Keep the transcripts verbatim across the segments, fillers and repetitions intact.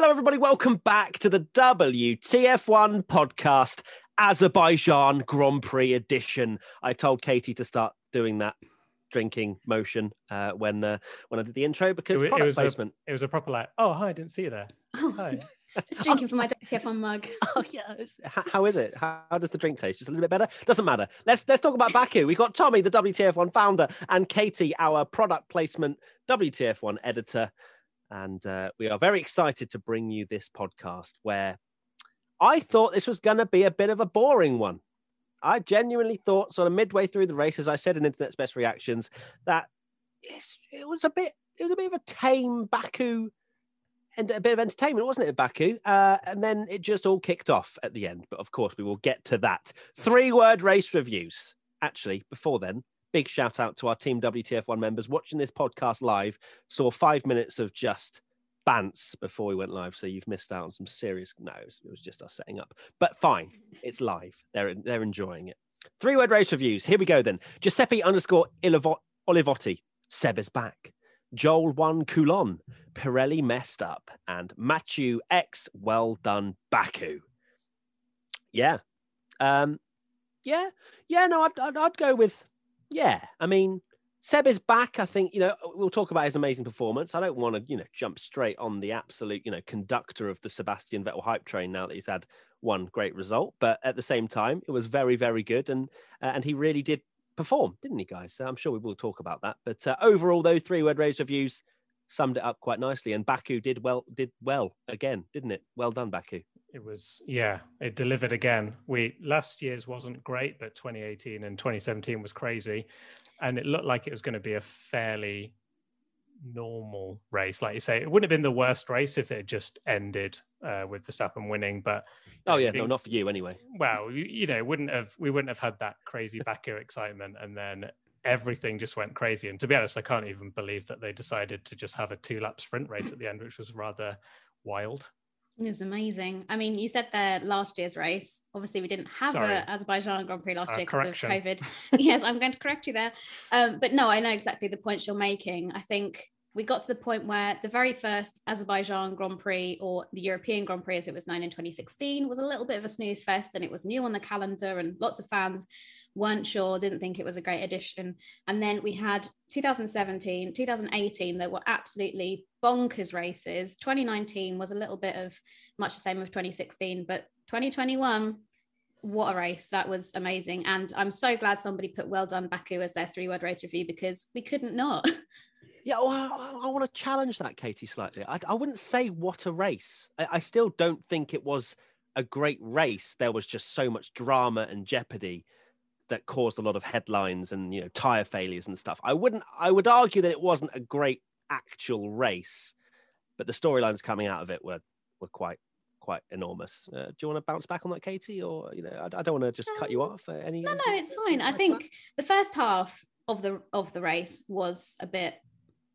Hello, everybody. Welcome back to the W T F one podcast, Azerbaijan Grand Prix edition. I told Katie to start doing that drinking motion uh, when uh, when I did the intro because it, product it was placement. A, it was a proper like, oh, hi, I didn't see you there. Oh, hi. Just drinking from my W T F one mug. Oh, yeah. How, how is it? How, how does the drink taste? Just a little bit better? Doesn't matter. Let's let's talk about Baku. We've got Tommy, the W T F one founder, and Katie, our product placement W T F one editor. And uh, we are very excited to bring you this podcast where I thought this was going to be a bit of a boring one. I genuinely thought sort of midway through the race, as I said in Internet's Best Reactions, that it's, it was a bit it was a bit of a tame Baku and a bit of entertainment, wasn't it, at Baku? Uh, and then it just all kicked off at the end. But of course, we will get to that. Three-word race reviews. Actually, before then, big shout out to our Team W T F one members watching this podcast live. Saw five minutes of just bants before we went live. So you've missed out on some serious no's. It was just us setting up. But fine, it's live. They're they're enjoying it. Three-word race reviews. Here we go then. Giuseppe underscore Olivotti. Seb is back. Joel won Coulon. Pirelli messed up. And Matthew X, well done, Baku. Yeah. Um, yeah. Yeah, no, I'd, I'd, I'd go with... Yeah, I mean, Seb is back. I think, you know, we'll talk about his amazing performance. I don't want to, you know, jump straight on the absolute, you know, conductor of the Sebastian Vettel hype train now that he's had one great result. But at the same time, it was very, very good. And uh, and he really did perform, didn't he, guys? So I'm sure we will talk about that. But uh, overall, those three-word race reviews summed it up quite nicely. And Baku did well, did well again, didn't it? Well done, Baku. It was, yeah, it delivered again. We last year's wasn't great, but twenty eighteen and twenty seventeen was crazy. And it looked like it was going to be a fairly normal race. Like you say, it wouldn't have been the worst race if it just ended uh, with Verstappen winning. But oh, yeah, it, no, not for you anyway. Well, you, you know, wouldn't have we wouldn't have had that crazy Baku excitement. And then everything just went crazy. And to be honest, I can't even believe that they decided to just have a two-lap sprint race at the end, which was rather wild. It was amazing. I mean, you said that last year's race. Obviously, we didn't have Sorry. a Azerbaijan Grand Prix last uh, year because of COVID. Yes, I'm going to correct you there. Um, but no, I know exactly the points you're making. I think we got to the point where the very first Azerbaijan Grand Prix, or the European Grand Prix as it was known in twenty sixteen, was a little bit of a snooze fest, and it was new on the calendar and lots of fans weren't sure, didn't think it was a great addition. And then we had two thousand seventeen, two thousand eighteen that were absolutely bonkers races. twenty nineteen was a little bit of much the same of twenty sixteen, but twenty twenty-one, what a race. That was amazing. And I'm so glad somebody put well done Baku as their three-word race review because we couldn't not. Yeah, well, I, I want to challenge that, Katie, slightly. I, I wouldn't say what a race. I, I still don't think it was a great race. There was just so much drama and jeopardy that caused a lot of headlines and, you know, tyre failures and stuff. I wouldn't, I would argue that it wasn't a great actual race, but the storylines coming out of it were, were quite, quite enormous. Uh, do you want to bounce back on that, Katie? Or, you know, I, I don't want to just um, cut you off. Uh, any, no, no, it's fine. I think the first half of the, of the race was a bit,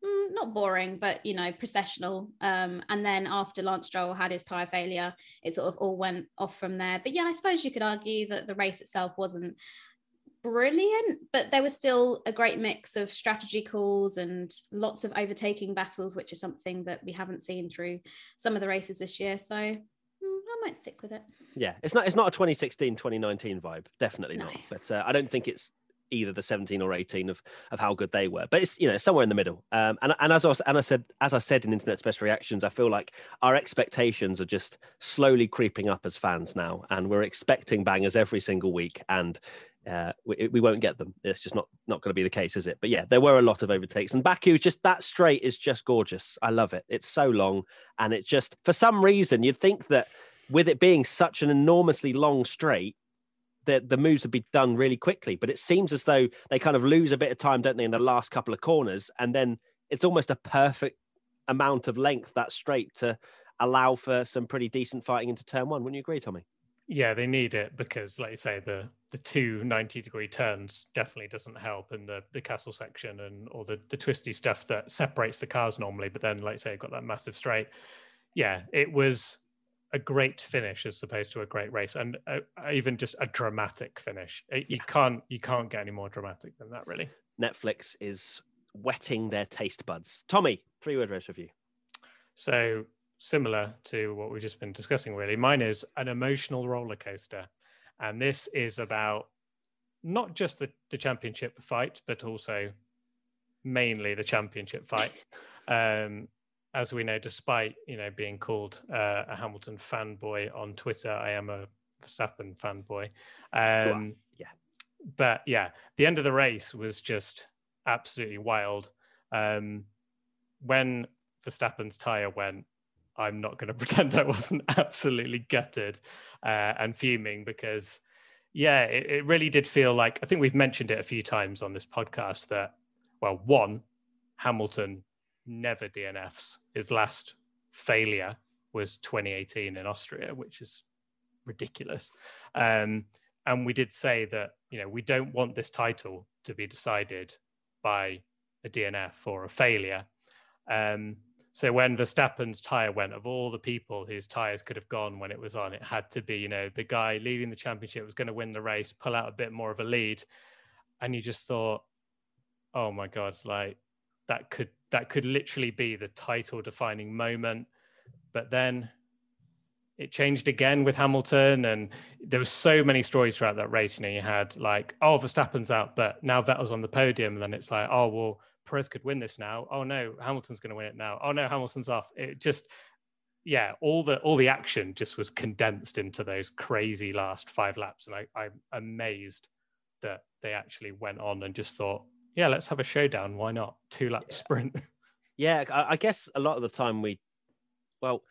mm, not boring, but, you know, processional. Um, and then after Lance Stroll had his tyre failure, it sort of all went off from there. But yeah, I suppose you could argue that the race itself wasn't brilliant, but there was still a great mix of strategy calls and lots of overtaking battles, which is something that we haven't seen through some of the races this year. So mm, I might stick with it. Yeah, it's not it's not a twenty sixteen, twenty nineteen vibe, definitely no. not. But uh, I don't think it's either the seventeen or eighteen of of how good they were. But it's, you know, somewhere in the middle. Um, and and as I was, and I said as I said in Internet's Best Reactions, I feel like our expectations are just slowly creeping up as fans now, and we're expecting bangers every single week and. Uh, we, we won't get them. It's just not not going to be the case, is it? But yeah, there were a lot of overtakes, and Baku, just that straight is just gorgeous. I love it. It's so long, and it just, for some reason, you'd think that with it being such an enormously long straight, that the moves would be done really quickly. But it seems as though they kind of lose a bit of time, don't they, in the last couple of corners, and then it's almost a perfect amount of length that straight to allow for some pretty decent fighting into turn one. Wouldn't you agree, Tommy? Yeah, they need it because, like you say, the the two ninety-degree turns definitely doesn't help, and the, the castle section and all the, the twisty stuff that separates the cars normally, but then, like you say, you've got that massive straight. Yeah, it was a great finish as opposed to a great race, and a, even just a dramatic finish. It, yeah. You can't you can't get any more dramatic than that, really. Netflix is whetting their taste buds. Tommy, three-word race review. So... similar to what we've just been discussing, really. Mine is an emotional roller coaster. And this is about not just the, the championship fight, but also mainly the championship fight. Um, as we know, despite, you know, being called uh, a Hamilton fanboy on Twitter, I am a Verstappen fanboy. Um, yeah. But yeah, the end of the race was just absolutely wild. Um, when Verstappen's tyre went, I'm not going to pretend I wasn't absolutely gutted uh, and fuming because, yeah, it, it really did feel like, I think we've mentioned it a few times on this podcast that, well, one, Hamilton never D N Fs. His last failure was twenty eighteen in Austria, which is ridiculous. Um, and we did say that, you know, we don't want this title to be decided by a D N F or a failure. Um, so when Verstappen's tyre went, of all the people whose tyres could have gone when it was on, it had to be, you know, the guy leading the championship was going to win the race, pull out a bit more of a lead. And you just thought, oh my God, like that could, that could literally be the title defining moment. But then it changed again with Hamilton. And there were so many stories throughout that race. You know, you had like, oh, Verstappen's out, but now Vettel's on the podium. And then it's like, oh, well, Perez could win this now. Oh no, Hamilton's going to win it now. Oh no, Hamilton's off. It just, yeah, all the all the action just was condensed into those crazy last five laps. And I, I'm amazed that they actually went on and just thought, yeah, let's have a showdown. Why not? Two lap yeah. sprint. Yeah, I, I guess a lot of the time we, well,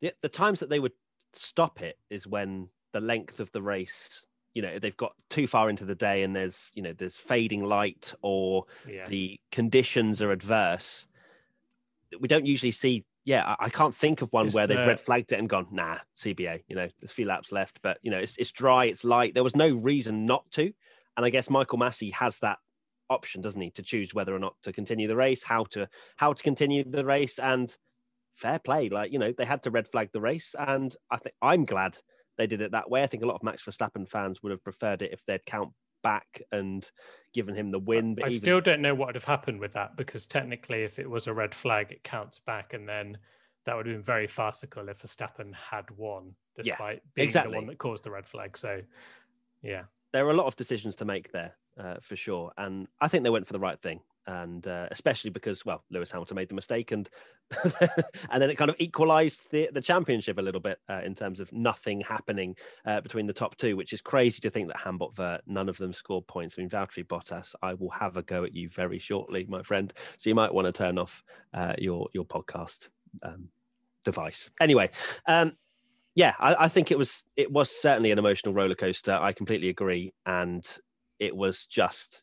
the, the times that they would stop it is when the length of the race, you know, they've got too far into the day and there's, you know, there's fading light or yeah. the conditions are adverse. We don't usually see, yeah, I, I can't think of one it's where the... they've red flagged it and gone, nah, C B A, you know, there's a few laps left, but you know, it's, it's dry, it's light. There was no reason not to. And I guess Michael Massey has that option, doesn't he, to choose whether or not to continue the race, how to, how to continue the race, and fair play. Like, you know, they had to red flag the race. And I think I'm glad they did it that way. I think a lot of Max Verstappen fans would have preferred it if they'd count back and given him the win. But I even... still don't know what would have happened with that, because technically if it was a red flag, it counts back. And then that would have been very farcical if Verstappen had won, despite yeah, being exactly. the one that caused the red flag. So, yeah. There are a lot of decisions to make there, uh, for sure. And I think they went for the right thing. And uh, especially because, well, Lewis Hamilton made the mistake and and then it kind of equalised the, the championship a little bit uh, in terms of nothing happening uh, between the top two, which is crazy to think that Hambot Vert, none of them scored points. I mean, Valtteri Bottas, I will have a go at you very shortly, my friend. So you might want to turn off uh, your, your podcast um, device. Anyway, um, yeah, I, I think it was it was certainly an emotional roller coaster. I completely agree. And it was just...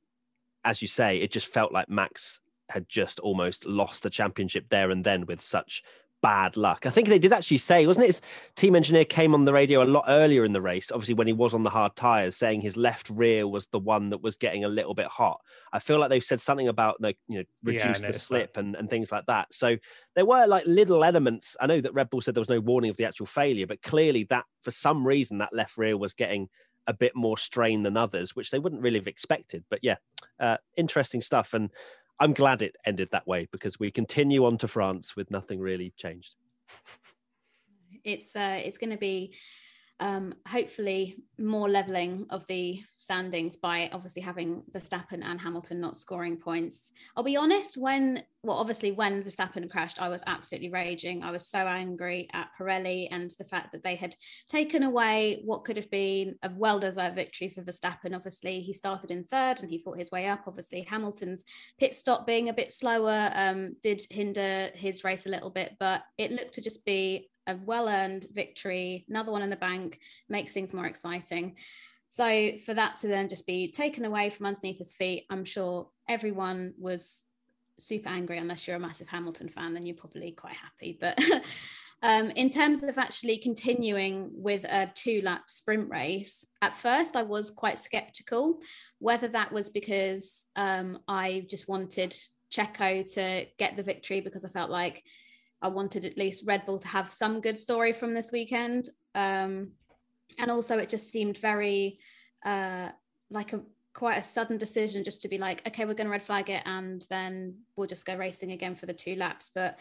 as you say, it just felt like Max had just almost lost the championship there and then with such bad luck. I think they did actually say, wasn't it, his team engineer came on the radio a lot earlier in the race, obviously when he was on the hard tyres, saying his left rear was the one that was getting a little bit hot. I feel like they've said something about, like, you know, reduce yeah, the slip and, and things like that. So there were like little elements. I know that Red Bull said there was no warning of the actual failure, but clearly that for some reason that left rear was getting a bit more strain than others, which they wouldn't really have expected. But yeah, uh, interesting stuff. And I'm glad it ended that way because we continue on to France with nothing really changed. It's uh, it's going to be um, hopefully more levelling of the standings by obviously having Verstappen and Hamilton not scoring points. I'll be honest, when, well, obviously when Verstappen crashed, I was absolutely raging. I was so angry at Pirelli and the fact that they had taken away what could have been a well-deserved victory for Verstappen. Obviously, he started in third and he fought his way up. Obviously, Hamilton's pit stop being a bit slower um, did hinder his race a little bit, but it looked to just be a well-earned victory, another one in the bank, makes things more exciting. So for that to then just be taken away from underneath his feet, I'm sure everyone was super angry. Unless you're a massive Hamilton fan, then you're probably quite happy. But um, in terms of actually continuing with a two-lap sprint race, at first I was quite sceptical, whether that was because um, I just wanted Checo to get the victory because I felt like I wanted at least Red Bull to have some good story from this weekend. Um, and also it just seemed very uh, like a quite a sudden decision just to be like, okay, we're going to red flag it and then we'll just go racing again for the two laps. But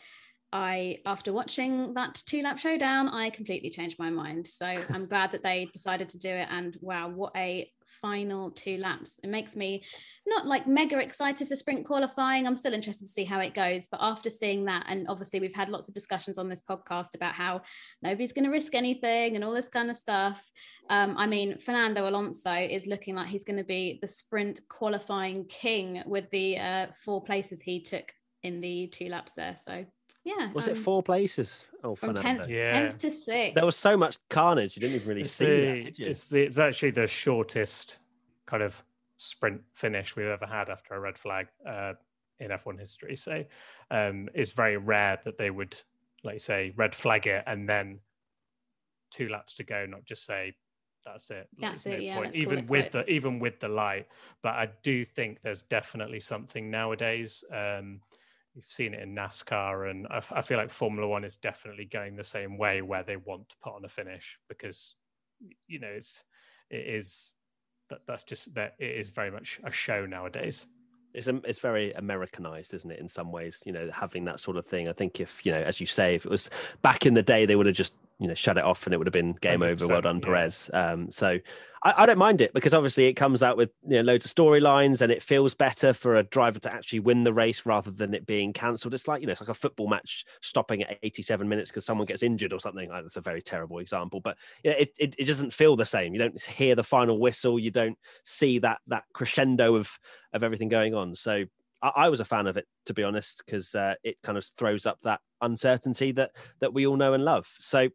I, after watching that two-lap showdown, I completely changed my mind. So I'm glad that they decided to do it. And wow, what a final two laps. It makes me not like mega excited for sprint qualifying. I'm still interested to see how it goes. But after seeing that, and obviously we've had lots of discussions on this podcast about how nobody's going to risk anything and all this kind of stuff. Um, I mean, Fernando Alonso is looking like he's going to be the sprint qualifying king with the uh, four places he took in the two laps there. So yeah, was um, it four places? Oh, from tenth, yeah. tenth to sixth. There was so much carnage, you didn't even really it's see the, that, did you? It's, the, it's actually the shortest kind of sprint finish we've ever had after a red flag uh, in F one history. So um, it's very rare that they would, like you say, red flag it and then two laps to go, not just say that's it. That's like, it. No yeah, let's even call it with quits. the even with the light. But I do think there's definitely something nowadays. Um, You've seen it in NASCAR, and I, f- I feel like Formula One is definitely going the same way, where they want to put on a finish because, you know, it's it is that that's just that it is very much a show nowadays. It's a, it's very Americanized, isn't it? In some ways, you know, having that sort of thing. I think if you know, as you say, if it was back in the day, they would have just you know shut it off, and it would have been game over. Well done, yeah. Perez. Um, so I, I don't mind it because obviously it comes out with you know loads of storylines, and it feels better for a driver to actually win the race rather than it being cancelled. It's like you know, it's like a football match stopping at eighty-seven minutes because someone gets injured or something. Like, that's a very terrible example, but you know, it, it it doesn't feel the same. You don't hear the final whistle. You don't see that that crescendo of of everything going on. So I, I was a fan of it, to be honest, because uh, it kind of throws up that uncertainty that that we all know and love. So.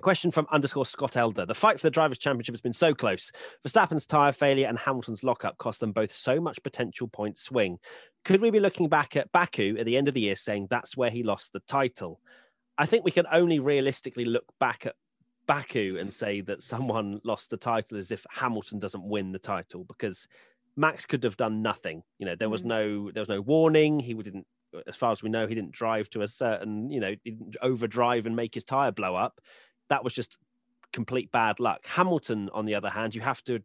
Question from underscore Scott Elder. The fight for the Drivers' Championship has been so close. Verstappen's tyre failure and Hamilton's lockup cost them both so much potential point swing. Could we be looking back at Baku at the end of the year saying that's where he lost the title? I think we can only realistically look back at Baku and say that someone lost the title as if Hamilton doesn't win the title because Max could have done nothing. You know, there was no, there was no warning. He didn't, as far as we know, he didn't drive to a certain, you know, he didn't overdrive and make his tyre blow up. That was just complete bad luck. Hamilton, on the other hand, you have to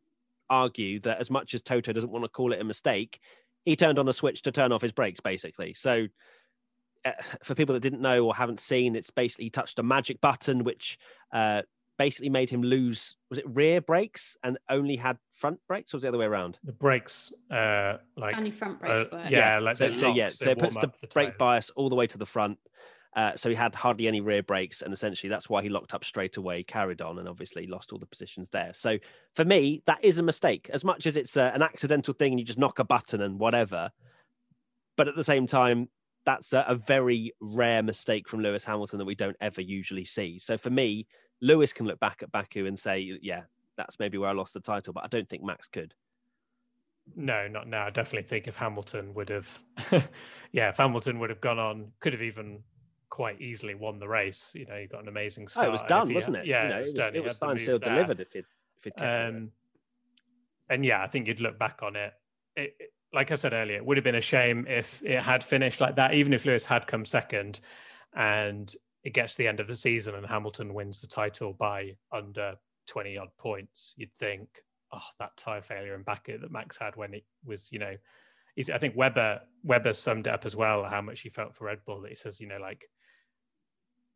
argue that as much as Toto doesn't want to call it a mistake, he turned on a switch to turn off his brakes, basically. So uh, for people that didn't know or haven't seen, it's basically he touched a magic button, which uh, basically made him lose, was it rear brakes and only had front brakes? Or was it the other way around? The brakes, uh, like... Only front brakes uh, were. Yeah, yeah. Like so, so, yeah, so, so it puts the, the brake bias all the way to the front. Uh, so he had hardly any rear brakes, and essentially that's why he locked up straight away, carried on, and obviously lost all the positions there. So for me, that is a mistake. As much as it's a, an accidental thing and you just knock a button and whatever, but at the same time, that's a, a very rare mistake from Lewis Hamilton that we don't ever usually see. So for me, Lewis can look back at Baku and say, yeah, that's maybe where I lost the title, but I don't think Max could. No, not now. I definitely think if Hamilton would have... yeah, if Hamilton would have gone on, could have even... quite easily won the race. You know, you got an amazing start. Oh, it was done, wasn't it? Yeah, you know, it was, it was, it was signed, sealed, delivered if it if it kept um, it. And yeah, I think you'd look back on it. It, it. Like I said earlier, it would have been a shame if it had finished like that, even if Lewis had come second and it gets to the end of the season and Hamilton wins the title by under twenty-odd points. You'd think, oh, that tyre failure in Baku that Max had when it was, you know, I think Webber, Webber summed it up as well, how much he felt for Red Bull. He says, you know, like,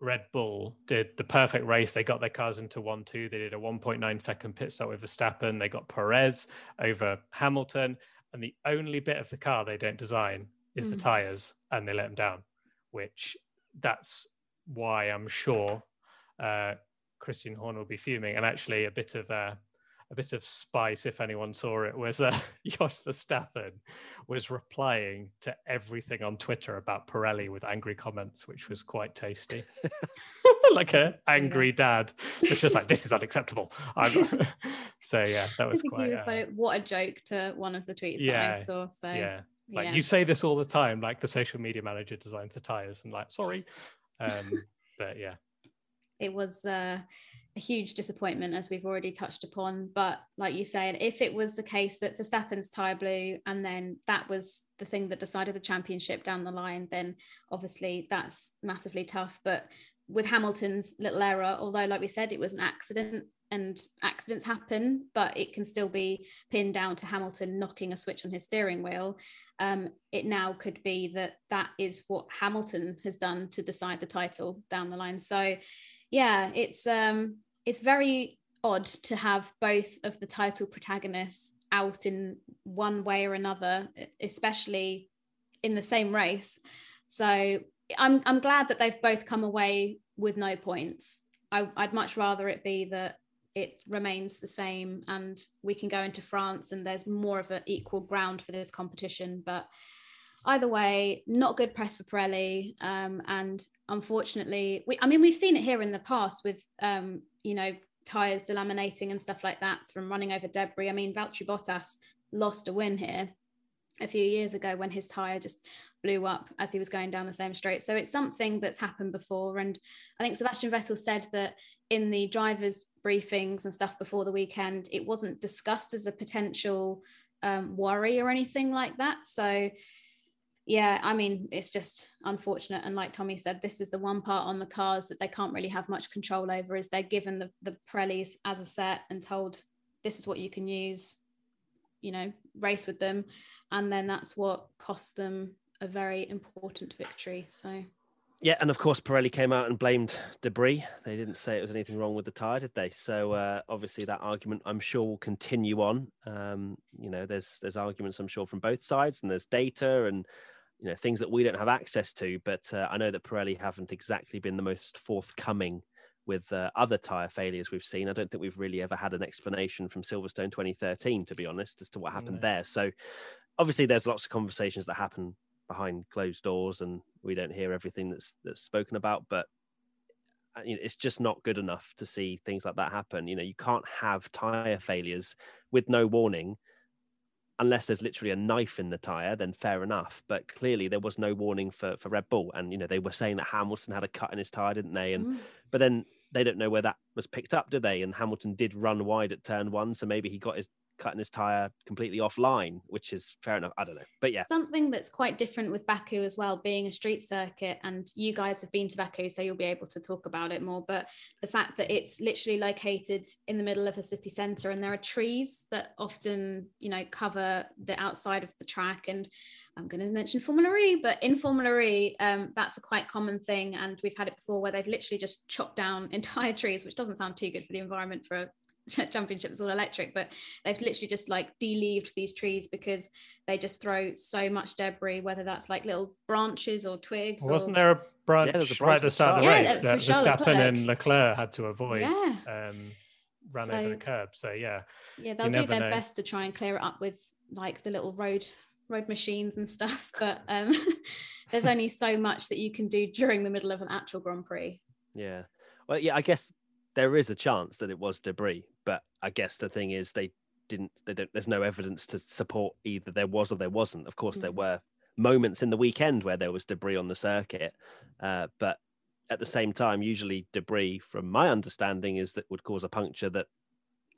Red Bull did the perfect race. They got their cars into one two. They did a one point nine second pit stop with Verstappen. They got Perez over Hamilton. And the only bit of the car they don't design is mm. the tyres, and they let them down, which that's why I'm sure uh, Christian Horner will be fuming. And actually a bit of uh, a bit of spice, if anyone saw it, was uh, Jos Verstappen was replying to everything on Twitter about Pirelli with angry comments, which was quite tasty. Like an angry dad. It's just like, this is unacceptable. I'm... So yeah, that was quite... Was uh... What a joke to one of the tweets yeah, that I saw. So yeah, like yeah. You say this all the time, like the social media manager designs the tyres and like, sorry. Um, but yeah. It was... Uh... a huge disappointment, as we've already touched upon. But like you said, if it was the case that Verstappen's tyre blew and then that was the thing that decided the championship down the line, then obviously that's massively tough. But with Hamilton's little error, although like we said, it was an accident and accidents happen, but it can still be pinned down to Hamilton knocking a switch on his steering wheel. Um, it now could be that that is what Hamilton has done to decide the title down the line. So yeah, it's um, it's very odd to have both of the title protagonists out in one way or another, especially in the same race. So I'm I'm glad that they've both come away with no points. I, I'd much rather it be that it remains the same and we can go into France and there's more of an equal ground for this competition. But either way, not good press for Pirelli. Um, and unfortunately, we, I mean, we've seen it here in the past with, um, you know, tyres delaminating and stuff like that from running over debris. I mean, Valtteri Bottas lost a win here a few years ago when his tyre just blew up as he was going down the same straight. So it's something that's happened before. And I think Sebastian Vettel said that in the drivers' briefings and stuff before the weekend, it wasn't discussed as a potential um, worry or anything like that. So yeah, I mean, it's just unfortunate. And like Tommy said, this is the one part on the cars that they can't really have much control over, is they're given the, the Pirellis as a set and told, this is what you can use, you know, race with them. And then that's what cost them a very important victory. So yeah, and of course Pirelli came out and blamed debris. They didn't say it was anything wrong with the tyre, did they? So uh, obviously that argument, I'm sure, will continue on. Um, you know, there's there's arguments, I'm sure, from both sides, and there's data and, you know, things that we don't have access to. But uh, I know that Pirelli haven't exactly been the most forthcoming with uh, other tyre failures we've seen. I don't think we've really ever had an explanation from Silverstone twenty thirteen, to be honest, as to what happened no. there. So obviously there's lots of conversations that happen behind closed doors and we don't hear everything that's that's spoken about, but you know, it's just not good enough to see things like that happen. You know, you can't have tyre failures with no warning unless there's literally a knife in the tyre, then fair enough. But clearly there was no warning for, for Red Bull. And, you know, they were saying that Hamilton had a cut in his tyre, didn't they? And, mm. but then they don't know where that was picked up, do they? And Hamilton did run wide at turn one. So maybe he got his cutting his tyre completely offline, which is fair enough. I don't know. But yeah. Something that's quite different with Baku as well, being a street circuit, and you guys have been to Baku, so you'll be able to talk about it more. But the fact that it's literally located in the middle of a city centre and there are trees that often, you know, cover the outside of the track. And I'm going to mention Formula E, but in Formula E, um, that's a quite common thing. And we've had it before where they've literally just chopped down entire trees, which doesn't sound too good for the environment for a championships all electric, but they've literally just like de-leaved these trees because they just throw so much debris, whether that's like little branches or twigs. Well, or... Wasn't there a branch, yeah, there a branch right at the start of the race yeah, that Verstappen and Leclerc had to avoid? Yeah. Um, ran so, over the curb. So yeah, yeah, they'll do their know. best to try and clear it up with like the little road road machines and stuff. But um, there's only so much that you can do during the middle of an actual Grand Prix. Yeah. Well, yeah, I guess there is a chance that it was debris, but I guess the thing is they didn't, they don't, there's no evidence to support either there was or there wasn't. Of course, mm-hmm. there were moments in the weekend where there was debris on the circuit, uh, but at the same time, usually debris, from my understanding, is that would cause a puncture that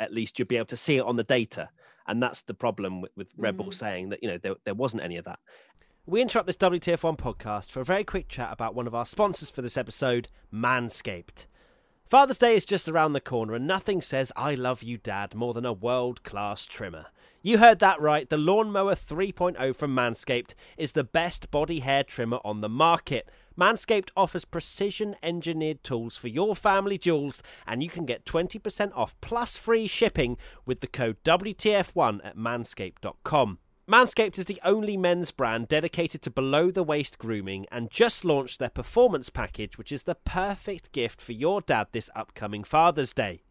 at least you'd be able to see it on the data. And that's the problem with, with Red Bull mm-hmm. saying that, you know, there, there wasn't any of that. We interrupt this W T F one podcast for a very quick chat about one of our sponsors for this episode, Manscaped. Father's Day is just around the corner, and nothing says I love you, Dad, more than a world-class trimmer. You heard that right. The Lawnmower three point oh from Manscaped is the best body hair trimmer on the market. Manscaped offers precision-engineered tools for your family jewels, and you can get twenty percent off plus free shipping with the code W T F one at manscaped dot com. Manscaped is the only men's brand dedicated to below-the-waist grooming, and just launched their Performance Package, which is the perfect gift for your dad this upcoming Father's Day.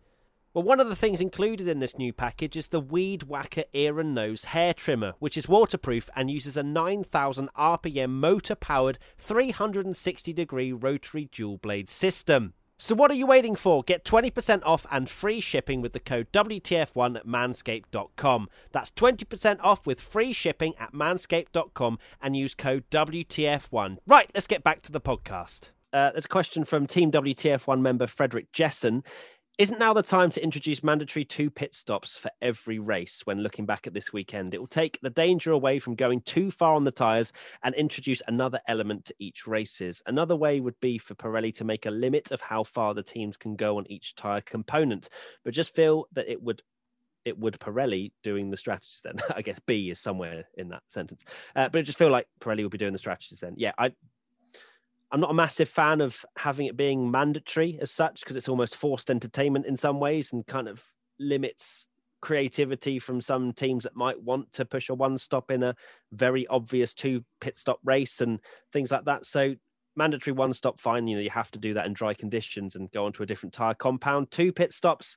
Well, one of the things included in this new package is the Weed Whacker Ear and Nose Hair Trimmer, which is waterproof and uses a nine thousand R P M motor-powered three hundred sixty degree rotary dual-blade system. So what are you waiting for? Get twenty percent off and free shipping with the code W T F one at manscaped dot com. That's twenty percent off with free shipping at manscaped dot com and use code W T F one. Right, let's get back to the podcast. Uh, there's a question from Team W T F one member Frederick Jessen. Isn't now the time to introduce mandatory two pit stops for every race when looking back at this weekend? It will take the danger away from going too far on the tyres and introduce another element to each races. Another way would be for Pirelli to make a limit of how far the teams can go on each tyre component, but just feel that it would it would Pirelli doing the strategies then. I guess B is somewhere in that sentence, uh, but it just feel like Pirelli would be doing the strategies then. Yeah, I... I'm not a massive fan of having it being mandatory as such, because it's almost forced entertainment in some ways and kind of limits creativity from some teams that might want to push a one stop in a very obvious two pit stop race and things like that. So mandatory one stop, fine. You know, you have to do that in dry conditions and go onto a different tyre compound. Two pit stops,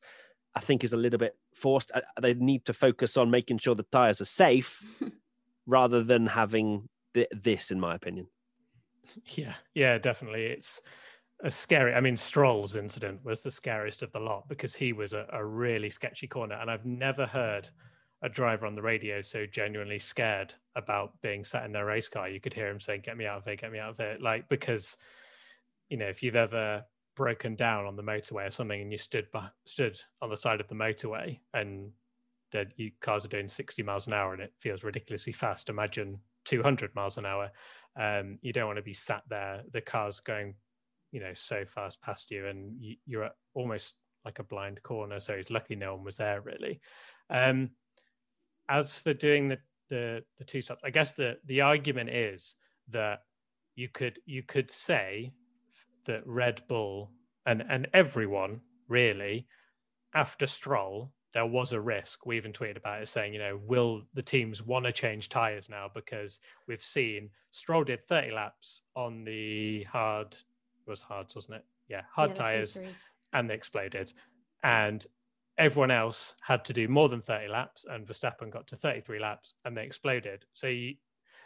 I think, is a little bit forced. They need to focus on making sure the tyres are safe rather than having th- this, in my opinion. Yeah, yeah, definitely. It's a scary... I mean, Stroll's incident was the scariest of the lot because he was a, a really sketchy corner, and I've never heard a driver on the radio so genuinely scared about being sat in their race car. You could hear him saying, "Get me out of here, get me out of here." Like, because, you know, if you've ever broken down on the motorway or something and you stood by, stood on the side of the motorway and that your cars are doing sixty miles an hour and it feels ridiculously fast, imagine two hundred miles an hour. Um, you don't want to be sat there, the car's going, you know, so fast past you, and you, you're at almost like a blind corner. So it's lucky no one was there, really. Um, as for doing the, the, the two stops, I guess the, the argument is that you could, you could say that Red Bull and, and everyone really, after Stroll, there was a risk. We even tweeted about it saying, you know, will the teams want to change tyres now? Because we've seen Stroll did thirty laps on the hard, it was hard, wasn't it? Yeah, hard yeah, tyres, and they exploded. And everyone else had to do more than thirty laps, and Verstappen got to thirty-three laps and they exploded. So you,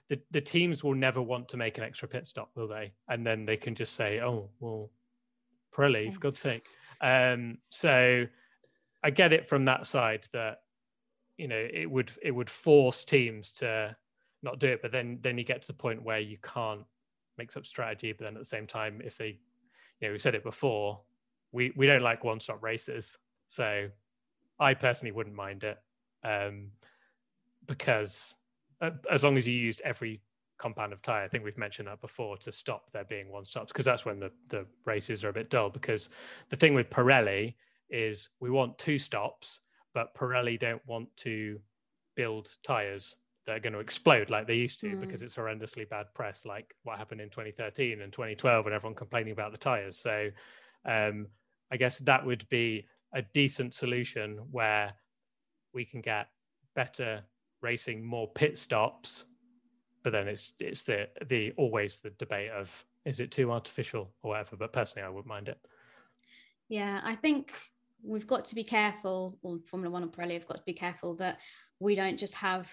the, the teams will never want to make an extra pit stop, will they? And then they can just say, oh, well, Pirelli, yeah. for God's sake. Um, so... I get it from that side that, you know, it would it would force teams to not do it, but then then you get to the point where you can't mix up strategy. But then at the same time, if they, you know, we said it before, we, we don't like one-stop races. So I personally wouldn't mind it um, because as long as you used every compound of tyre, I think we've mentioned that before, to stop there being one-stops, because that's when the, the races are a bit dull. Because the thing with Pirelli is we want two stops, but Pirelli don't want to build tyres that are going to explode like they used to mm. because it's horrendously bad press, like what happened in twenty thirteen and twenty twelve and everyone complaining about the tyres. So um, I guess that would be a decent solution where we can get better racing, more pit stops, but then it's it's the the always the debate of, is it too artificial or whatever? But personally, I wouldn't mind it. Yeah, I think... we've got to be careful, or Formula One and Pirelli have got to be careful that we don't just have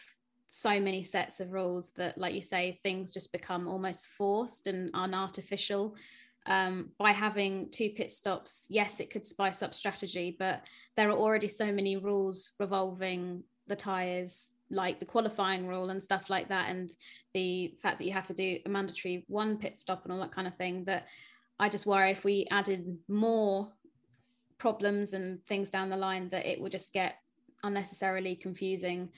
so many sets of rules that, like you say, things just become almost forced and unartificial. Um, by having two pit stops, yes, it could spice up strategy, but there are already so many rules revolving the tyres, like the qualifying rule and stuff like that, and the fact that you have to do a mandatory one pit stop and all that kind of thing, that I just worry if we added more problems and things down the line that it will just get unnecessarily confusing.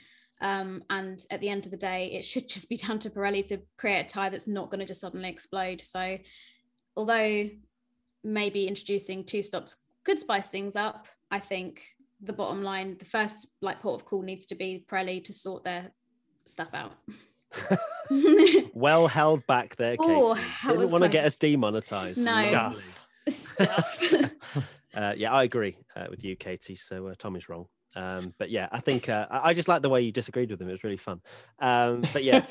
Um, and at the end of the day, it should just be down to Pirelli to create a tyre that's not going to just suddenly explode. So although maybe introducing two stops could spice things up, I think the bottom line, the first like port of call needs to be Pirelli to sort their stuff out. Well held back there, Kate. Ooh, didn't want to get us demonetised. No. Stuff. Uh, yeah, I agree uh, with you, Katie. So uh, Tommy's wrong. Um, but yeah, I think uh, I just like the way you disagreed with him. It was really fun. Um, but yeah,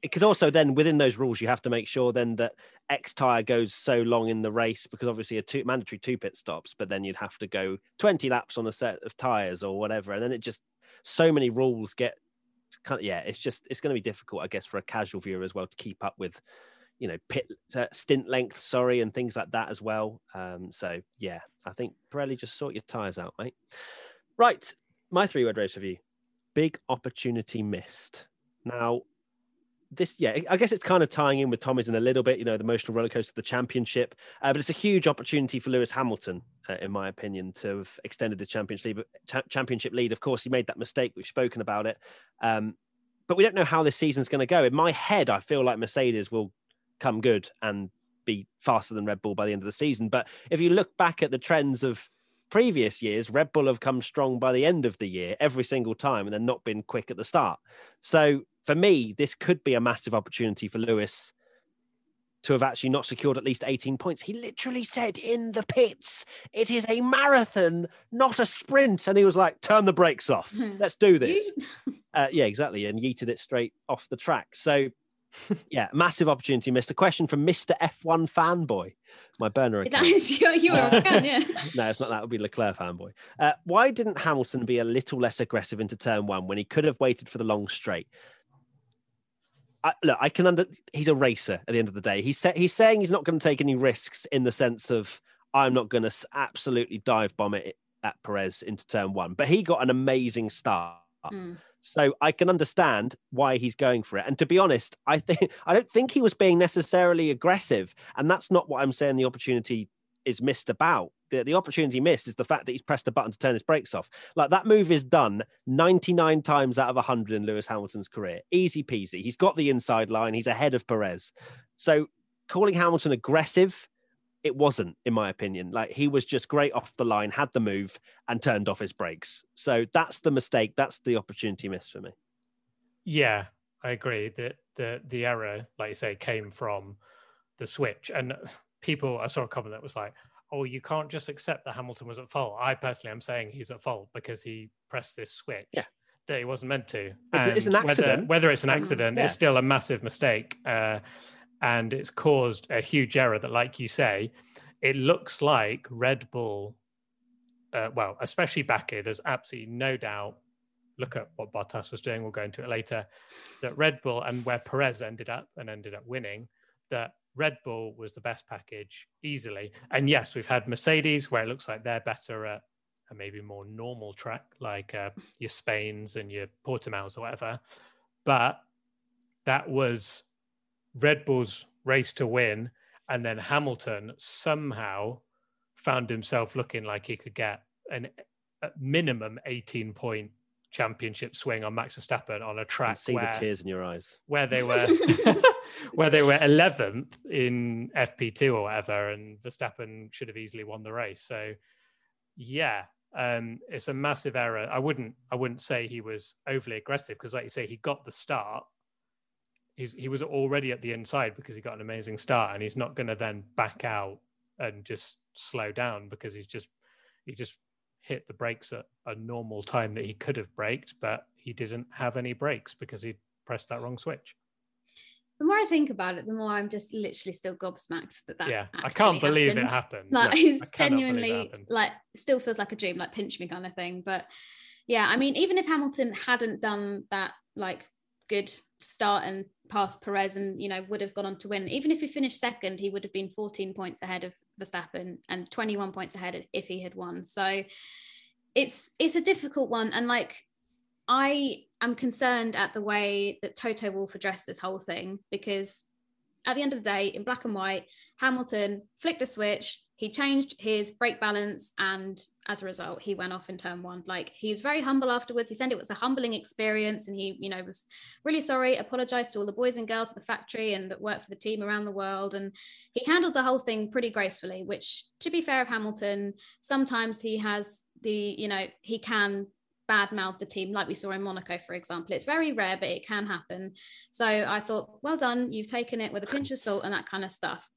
because also then within those rules, you have to make sure then that X tyre goes so long in the race, because obviously a two, mandatory two pit stops, but then you'd have to go twenty laps on a set of tyres or whatever. And then it just, so many rules get kind of, yeah, it's just, it's going to be difficult, I guess, for a casual viewer as well to keep up with, you know, pit uh, stint length, sorry, and things like that as well. Um, so, yeah, I think Pirelli, just sort your tyres out, mate. Right, my three-word race review. Big opportunity missed. Now, this, yeah, I guess it's kind of tying in with Tommy's in a little bit, you know, the emotional rollercoaster of the championship. Uh, but it's a huge opportunity for Lewis Hamilton, uh, in my opinion, to have extended the championship lead, cha- championship lead. Of course, he made that mistake. We've spoken about it. Um, but we don't know how this season's going to go. In my head, I feel like Mercedes will come good and be faster than Red Bull by the end of the season. But if you look back at the trends of previous years, Red Bull have come strong by the end of the year every single time, and they've not been quick at the start. So for me, this could be a massive opportunity for Lewis to have actually not secured at least eighteen points. He literally said in the pits, it is a marathon, not a sprint. And he was like, turn the brakes off. Let's do this. uh, yeah, exactly. And yeeted it straight off the track. So yeah, massive opportunity missed. A question from Mister F one fanboy, my burner account. That is your, your account, yeah. No, it's not that. It would be Leclerc fanboy. Uh, why didn't Hamilton be a little less aggressive into turn one when he could have waited for the long straight? I, look, I can under. He's a racer at the end of the day. He's sa- he's saying he's not going to take any risks in the sense of I'm not going to absolutely dive bomb it at Perez into turn one. But he got an amazing start. Mm. So I can understand why he's going for it. And to be honest, I think I don't think he was being necessarily aggressive. And that's not what I'm saying the opportunity is missed about. The, the opportunity missed is the fact that he's pressed a button to turn his brakes off. Like, that move is done ninety-nine times out of one hundred in Lewis Hamilton's career. Easy peasy. He's got the inside line. He's ahead of Perez. So calling Hamilton aggressive, it wasn't, in my opinion. Like, he was just great off the line, had the move, and turned off his brakes. So that's the mistake. That's the opportunity missed for me. Yeah, I agree that the the error, like you say, came from the switch. And people, I saw a comment that was like, oh, you can't just accept that Hamilton was at fault. I personally am saying he's at fault because he pressed this switch yeah. that he wasn't meant to. It's, it's an accident. Whether, whether it's an accident, yeah. it's still a massive mistake. Uh, And it's caused a huge error that, like you say, it looks like Red Bull, uh, well, especially Baku, there's absolutely no doubt, look at what Bottas was doing, we'll go into it later, that Red Bull, and where Perez ended up and ended up winning, that Red Bull was the best package easily. And yes, we've had Mercedes, where it looks like they're better at a maybe more normal track, like uh, your Spains and your Portimaos or whatever. But that was Red Bull's race to win, and then Hamilton somehow found himself looking like he could get an a minimum eighteen-point championship swing on Max Verstappen on a track. I see where, the tears in your eyes, where they were, where they were eleventh in F P two or whatever, and Verstappen should have easily won the race. So, yeah, um, it's a massive error. I wouldn't, I wouldn't say he was overly aggressive because, like you say, he got the start. He's, he was already at the inside because he got an amazing start, and he's not going to then back out and just slow down because he's just he just hit the brakes at a normal time that he could have braked, but he didn't have any brakes because he pressed that wrong switch. The more I think about it, the more I'm just literally still gobsmacked that that yeah, I can't believe happened. it happened. Like, yeah, it's genuinely it like still feels like a dream, like pinch me kind of thing. But yeah, I mean, even if Hamilton hadn't done that, like good start and past Perez and, you know, would have gone on to win. Even if he finished second, he would have been fourteen points ahead of Verstappen and twenty-one points ahead if he had won. So it's it's a difficult one. And like, I am concerned at the way that Toto Wolff addressed this whole thing, because at the end of the day, in black and white, Hamilton flicked a switch, he changed his brake balance, and as a result, he went off in turn one. Like, he was very humble afterwards. He said it was a humbling experience, and he, you know, was really sorry, apologized to all the boys and girls at the factory and that worked for the team around the world. And he handled the whole thing pretty gracefully, which, to be fair of Hamilton, sometimes he has the, you know, he can badmouth the team, like we saw in Monaco, for example. It's very rare, but it can happen. So I thought, well done, you've taken it with a pinch of salt and that kind of stuff.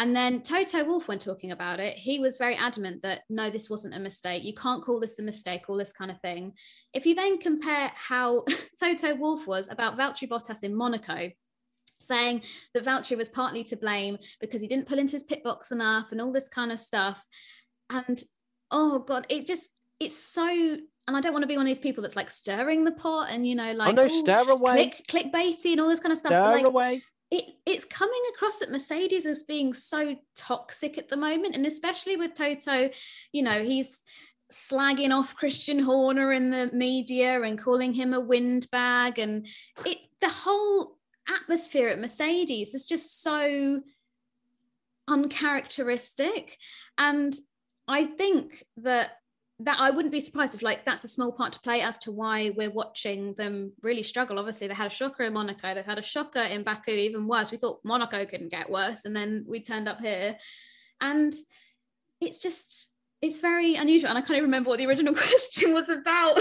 And then Toto Wolff, when talking about it, he was very adamant that, no, this wasn't a mistake. You can't call this a mistake, all this kind of thing. If you then compare how Toto Wolff was about Valtteri Bottas in Monaco, saying that Valtteri was partly to blame because he didn't pull into his pit box enough and all this kind of stuff. And, oh, God, it just, it's so... And I don't want to be one of these people that's like stirring the pot and, you know, like, oh, no, stir away. Click, clickbaity and all this kind of stuff. Stir like, away. It, it's coming across that Mercedes as being so toxic at the moment, and especially with Toto, you know, he's slagging off Christian Horner in the media and calling him a windbag, and it's the whole atmosphere at Mercedes is just so uncharacteristic. And I think that that I wouldn't be surprised if, like, that's a small part to play as to why we're watching them really struggle. Obviously, they had a shocker in Monaco. They've had a shocker in Baku, even worse. We thought Monaco couldn't get worse, and then we turned up here. And it's just, it's very unusual. And I can't even remember what the original question was about.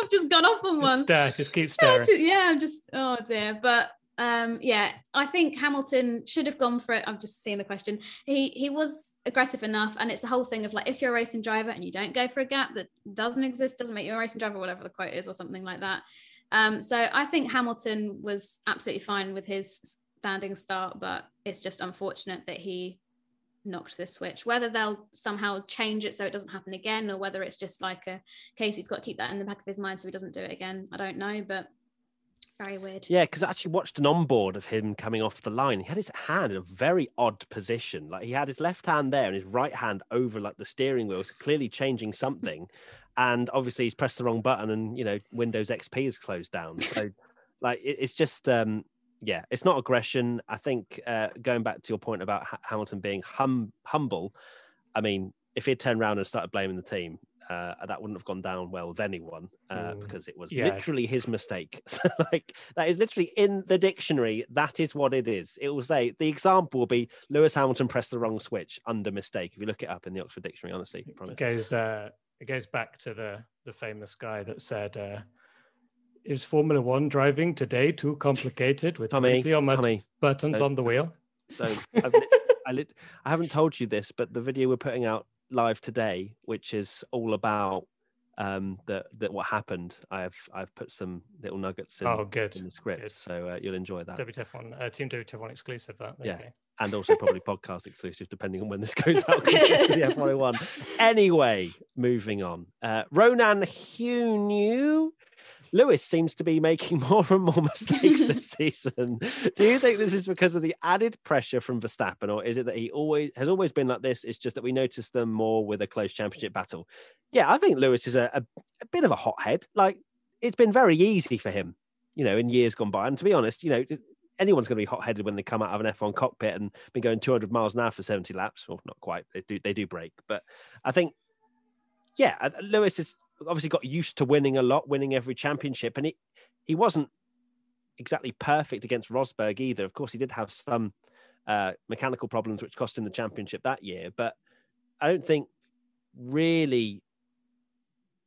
I've just gone off on just one. Stare, just keep staring. Yeah, I'm just, oh dear. But Um, yeah, I think Hamilton should have gone for it. I'm just seeing the question. He he was aggressive enough, and it's the whole thing of, like, if you're a racing driver and you don't go for a gap that doesn't exist, doesn't make you a racing driver, whatever the quote is, or something like that. Um, so I think Hamilton was absolutely fine with his standing start, but it's just unfortunate that he knocked the switch. Whether they'll somehow change it so it doesn't happen again, or whether it's just like a case he's got to keep that in the back of his mind so he doesn't do it again, I don't know, but very weird. Yeah, because I actually watched an onboard of him coming off the line. He had his hand in a very odd position. Like, he had his left hand there and his right hand over, like, the steering wheel, so clearly changing something. And obviously he's pressed the wrong button, and, you know, Windows X P is closed down. So, like, it, it's just, um, yeah, it's not aggression. I think uh, going back to your point about ha- Hamilton being hum- humble, I mean, if he'd turned around and started blaming the team, Uh, that wouldn't have gone down well with anyone uh, mm. because it was yeah. literally his mistake. So, like, that is literally in the dictionary. That is what it is. It will say, the example will be Lewis Hamilton pressed the wrong switch under mistake. If you look it up in the Oxford Dictionary, honestly, I promise. It goes, uh, it goes back to the, the famous guy that said, uh, is Formula One driving today too complicated with Tommy, twenty or much Tommy, buttons on the wheel? So I've li- I, li- I haven't told you this, but the video we're putting out live today, which is all about um that that what happened, i've i've put some little nuggets in, oh, good. in the script good. so uh, you'll enjoy that. W T F one uh, team W T F one exclusive, that there yeah and also probably podcast exclusive depending on when this goes out. W T F one oh one Anyway, moving on, uh Ronan Hunew, Lewis seems to be making more and more mistakes this season. Do you think this is because of the added pressure from Verstappen, or is it that he always has always been like this? It's just that we notice them more with a close championship battle. Yeah, I think Lewis is a, a, a bit of a hothead. Like, it's been very easy for him, you know, in years gone by. And to be honest, you know, anyone's going to be hot-headed when they come out of an F one cockpit and been going two hundred miles an hour for seventy laps. Well, not quite. They do, they do break. But I think, yeah, Lewis is... obviously got used to winning a lot, winning every championship. And he, he wasn't exactly perfect against Rosberg either. Of course, he did have some uh, mechanical problems, which cost him the championship that year. But I don't think really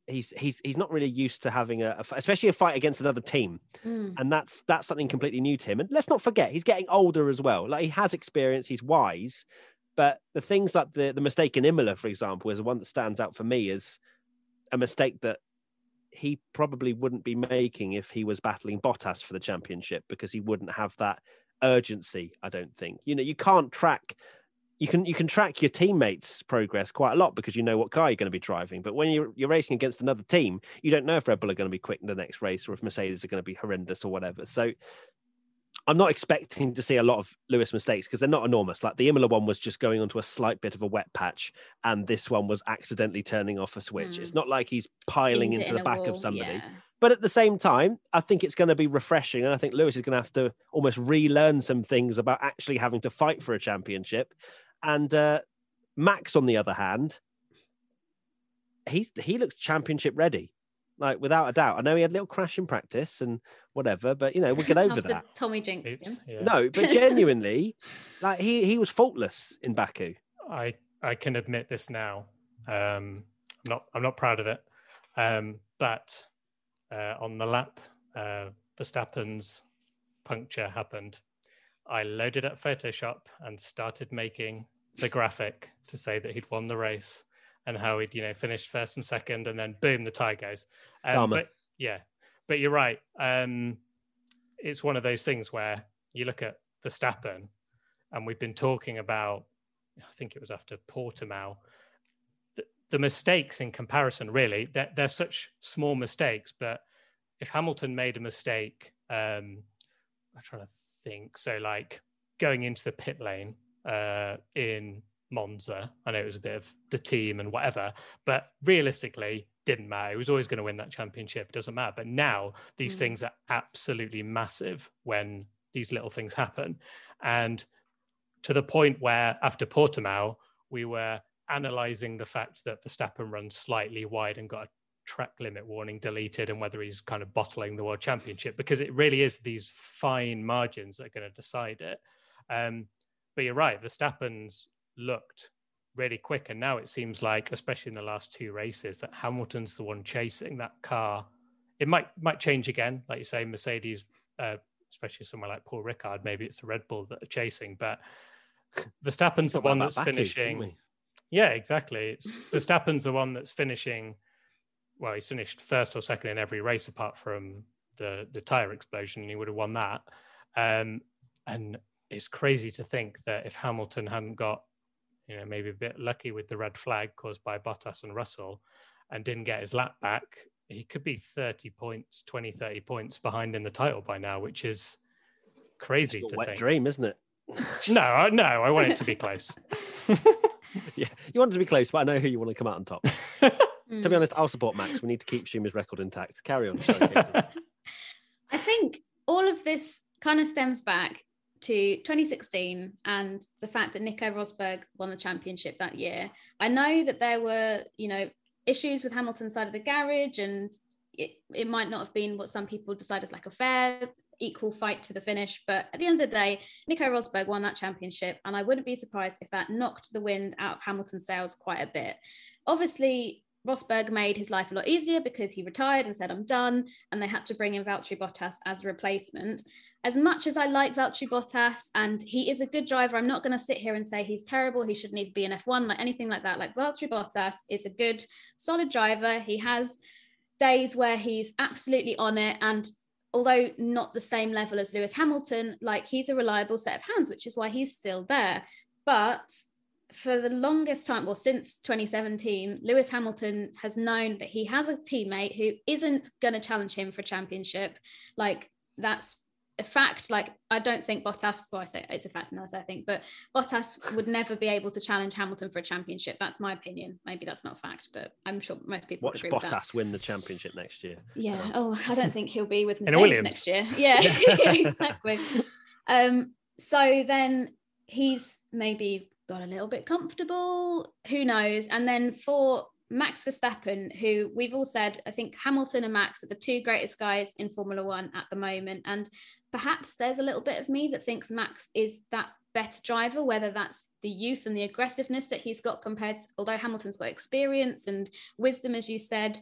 he's he's he's not really used to having a, a especially a fight against another team. Mm. And that's that's something completely new to him. And let's not forget, he's getting older as well. Like, he has experience, he's wise. But the things like the, the mistake in Imola, for example, is the one that stands out for me as a mistake that he probably wouldn't be making if he was battling Bottas for the championship, because he wouldn't have that urgency, I don't think. You know, you can't track, you can you can track your teammates' progress quite a lot because you know what car you're going to be driving. But when you're, you're racing against another team, you don't know if Red Bull are going to be quick in the next race or if Mercedes are going to be horrendous or whatever. So I'm not expecting to see a lot of Lewis mistakes because they're not enormous. Like, the Imola one was just going onto a slight bit of a wet patch, and this one was accidentally turning off a switch. Mm. It's not like he's piling into, into the back wall of somebody. Yeah. But at the same time, I think it's going to be refreshing, and I think Lewis is going to have to almost relearn some things about actually having to fight for a championship. And uh, Max, on the other hand, he, he looks championship ready. Like, without a doubt. I know he had a little crash in practice and whatever, but, you know, we'll get over that. Tommy jinxed Oops, him. Yeah. No, but genuinely, like, he, he was faultless in Baku. I, I can admit this now. Um, I'm not I'm not proud of it. Um, but uh, on the lap, uh, Verstappen's puncture happened. I loaded up Photoshop and started making the graphic to say that he'd won the race and how he'd, you know, finished first and second, and then boom, the tie goes. Um, but, yeah, but you're right. Um, it's one of those things where you look at Verstappen, and we've been talking about, I think it was after Portimao, the, the mistakes in comparison, really, they're, they're such small mistakes, but if Hamilton made a mistake, um, I'm trying to think, so like going into the pit lane uh, in... Monza. I know it was a bit of the team and whatever, but realistically, didn't matter. He was always going to win that championship. It doesn't matter. But now these mm. things are absolutely massive when these little things happen. And to the point where after Portimao, we were analysing the fact that Verstappen runs slightly wide and got a track limit warning deleted, and whether he's kind of bottling the World Championship, because it really is these fine margins that are going to decide it. Um, but you're right, Verstappen's looked really quick. And now it seems like, especially in the last two races, that Hamilton's the one chasing that car. It might might change again. Like you say, Mercedes, uh, especially somewhere like Paul Ricard, maybe it's the Red Bull that are chasing, but Verstappen's the one that's Baku, finishing. Yeah, exactly. It's Verstappen's the one that's finishing. Well, he's finished first or second in every race apart from the, the tyre explosion, and he would have won that. Um, and it's crazy to think that if Hamilton hadn't got, you know, maybe a bit lucky with the red flag caused by Bottas and Russell and didn't get his lap back, he could be thirty points, twenty, thirty points behind in the title by now, which is crazy to think. It's a wet dream, isn't it? No, no, I want it to be close. Yeah, you want it to be close, but I know who you want to come out on top. To be honest, I'll support Max. We need to keep Schumacher's record intact. Carry on. Sorry, Katie. I think all of this kind of stems back to twenty sixteen and the fact that Nico Rosberg won the championship that year. I know that there were, you know, issues with Hamilton's side of the garage, and it, it might not have been what some people decide is like a fair, equal fight to the finish. But at the end of the day, Nico Rosberg won that championship, and I wouldn't be surprised if that knocked the wind out of Hamilton's sails quite a bit. Obviously, Rosberg made his life a lot easier because he retired and said, I'm done. And they had to bring in Valtteri Bottas as a replacement. As much as I like Valtteri Bottas and he is a good driver, I'm not going to sit here and say he's terrible. He shouldn't need to be in F one, like anything like that. Like Valtteri Bottas is a good, solid driver. He has days where he's absolutely on it. And although not the same level as Lewis Hamilton, like he's a reliable set of hands, which is why he's still there. But for the longest time, well, since twenty seventeen, Lewis Hamilton has known that he has a teammate who isn't going to challenge him for a championship. Like, that's a fact. Like, I don't think Bottas, well, I say it's a fact, and I say I think, but Bottas would never be able to challenge Hamilton for a championship. That's my opinion. Maybe that's not a fact, but I'm sure most people Watch agree Bottas with that. Win the championship next year. Yeah. Um, oh, I don't think he'll be with Mercedes next year. Yeah, exactly. Um, so then he's maybe got a little bit comfortable, who knows. And then for Max Verstappen, who we've all said, I think Hamilton and Max are the two greatest guys in Formula One at the moment, and perhaps there's a little bit of me that thinks Max is that better driver, whether that's the youth and the aggressiveness that he's got compared to, although Hamilton's got experience and wisdom, as you said,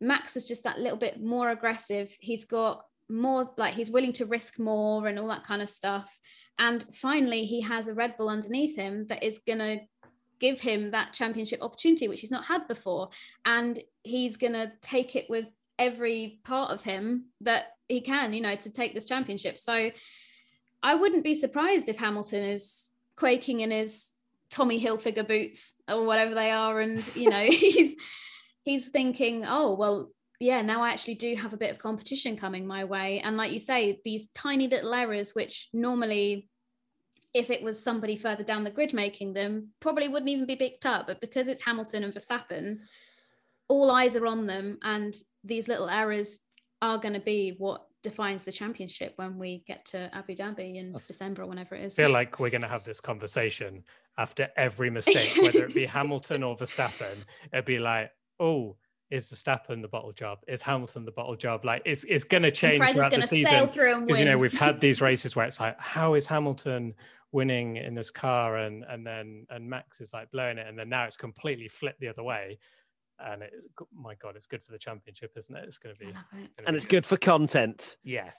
Max is just that little bit more aggressive. He's got more, like he's willing to risk more and all that kind of stuff. And finally, he has a Red Bull underneath him that is going to give him that championship opportunity, which he's not had before. And he's going to take it with every part of him that he can, you know, to take this championship. So I wouldn't be surprised if Hamilton is quaking in his Tommy Hilfiger boots or whatever they are. And, you know, he's he's thinking, oh, well, yeah, now I actually do have a bit of competition coming my way. And like you say, these tiny little errors, which normally, if it was somebody further down the grid making them, probably wouldn't even be picked up. But because it's Hamilton and Verstappen, all eyes are on them. And these little errors are going to be what defines the championship when we get to Abu Dhabi in December or whenever it is. I feel like we're going to have this conversation after every mistake, whether it be Hamilton or Verstappen. It'd be like, oh, is Verstappen the bottle job? Is Hamilton the bottle job? Like, it's it's going to change throughout the season. Because, you know, we've had these races where it's like, how is Hamilton winning in this car? And and then and Max is like blowing it. And then now it's completely flipped the other way. And it, my God, it's good for the championship, isn't it? It's going to be. And it's good for content. Yes.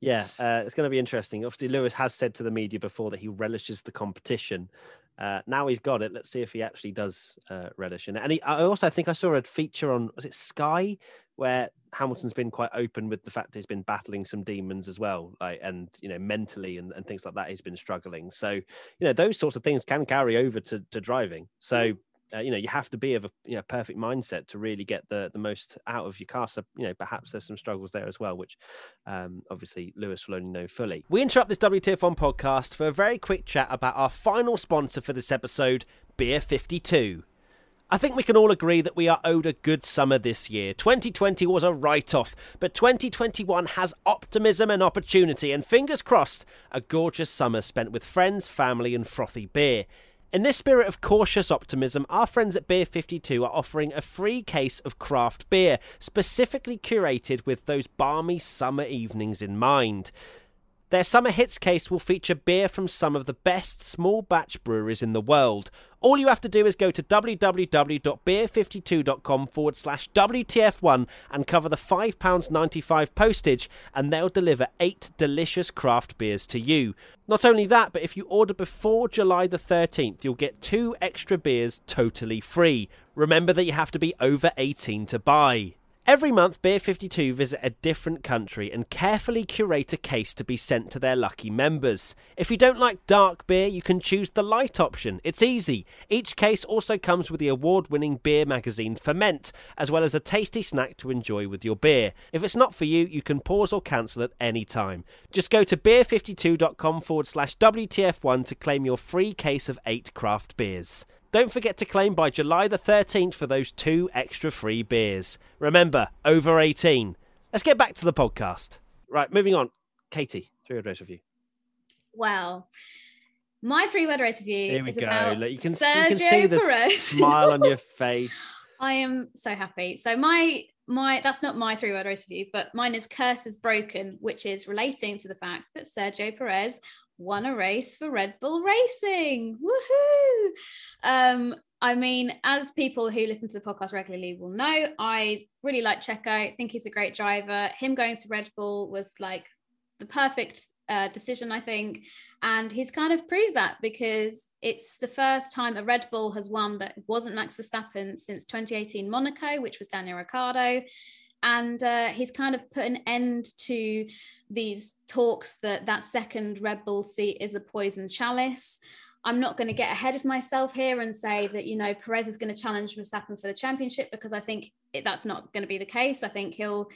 Yeah, uh, it's going to be interesting. Obviously, Lewis has said to the media before that he relishes the competition. Uh, now he's got it. Let's see if he actually does uh, relish in it. And he, I also think I saw a feature on, was it Sky, where Hamilton's been quite open with the fact that he's been battling some demons as well, like, and, you know, mentally and, and things like that, he's been struggling. So, you know, those sorts of things can carry over to, to driving. So, uh, you know, you have to be of a you know, perfect mindset to really get the, the most out of your car. So, you know, perhaps there's some struggles there as well, which um, obviously Lewis will only know fully. We interrupt this W T F one podcast for a very quick chat about our final sponsor for this episode, Beer fifty-two. I think we can all agree that we are owed a good summer this year. twenty twenty was a write-off, but twenty twenty-one has optimism and opportunity, and fingers crossed, a gorgeous summer spent with friends, family and frothy beer. In this spirit of cautious optimism, our friends at Beer fifty-two are offering a free case of craft beer, specifically curated with those balmy summer evenings in mind. Their Summer Hits case will feature beer from some of the best small batch breweries in the world. All you have to do is go to www.beer52.com forward slash WTF1 and cover the five pounds ninety-five postage, and they'll deliver eight delicious craft beers to you. Not only that, but if you order before July the thirteenth, you'll get two extra beers totally free. Remember that you have to be over eighteen to buy. Every month, Beer fifty-two visit a different country and carefully curate a case to be sent to their lucky members. If you don't like dark beer, you can choose the light option. It's easy. Each case also comes with the award-winning beer magazine Ferment, as well as a tasty snack to enjoy with your beer. If it's not for you, you can pause or cancel at any time. Just go to beer52.com forward slash WTF1 to claim your free case of eight craft beers. Don't forget to claim by July the thirteenth for those two extra free beers. Remember, over eighteen. Let's get back to the podcast. Right, moving on. Katie, three-word race review. Well, my three-word race review Here we is go. about Look, you can, Sergio you can see the Perez. smile on your face. I am so happy. So my my that's not my three-word race review, but mine is Curse is Broken, which is relating to the fact that Sergio Perez won a race for Red Bull Racing. Woohoo! Um, I mean, as people who listen to the podcast regularly will know, I really like Checo. I think he's a great driver. Him going to Red Bull was like the perfect uh, decision, I think. And he's kind of proved that, because it's the first time a Red Bull has won that wasn't Max Verstappen since twenty eighteen Monaco, which was Daniel Ricciardo. And uh, he's kind of put an end to these talks that that second Red Bull seat is a poisoned chalice. I'm not going to get ahead of myself here and say that, you know, Perez is going to challenge Verstappen for the championship, because I think it, that's not going to be the case. I think he'll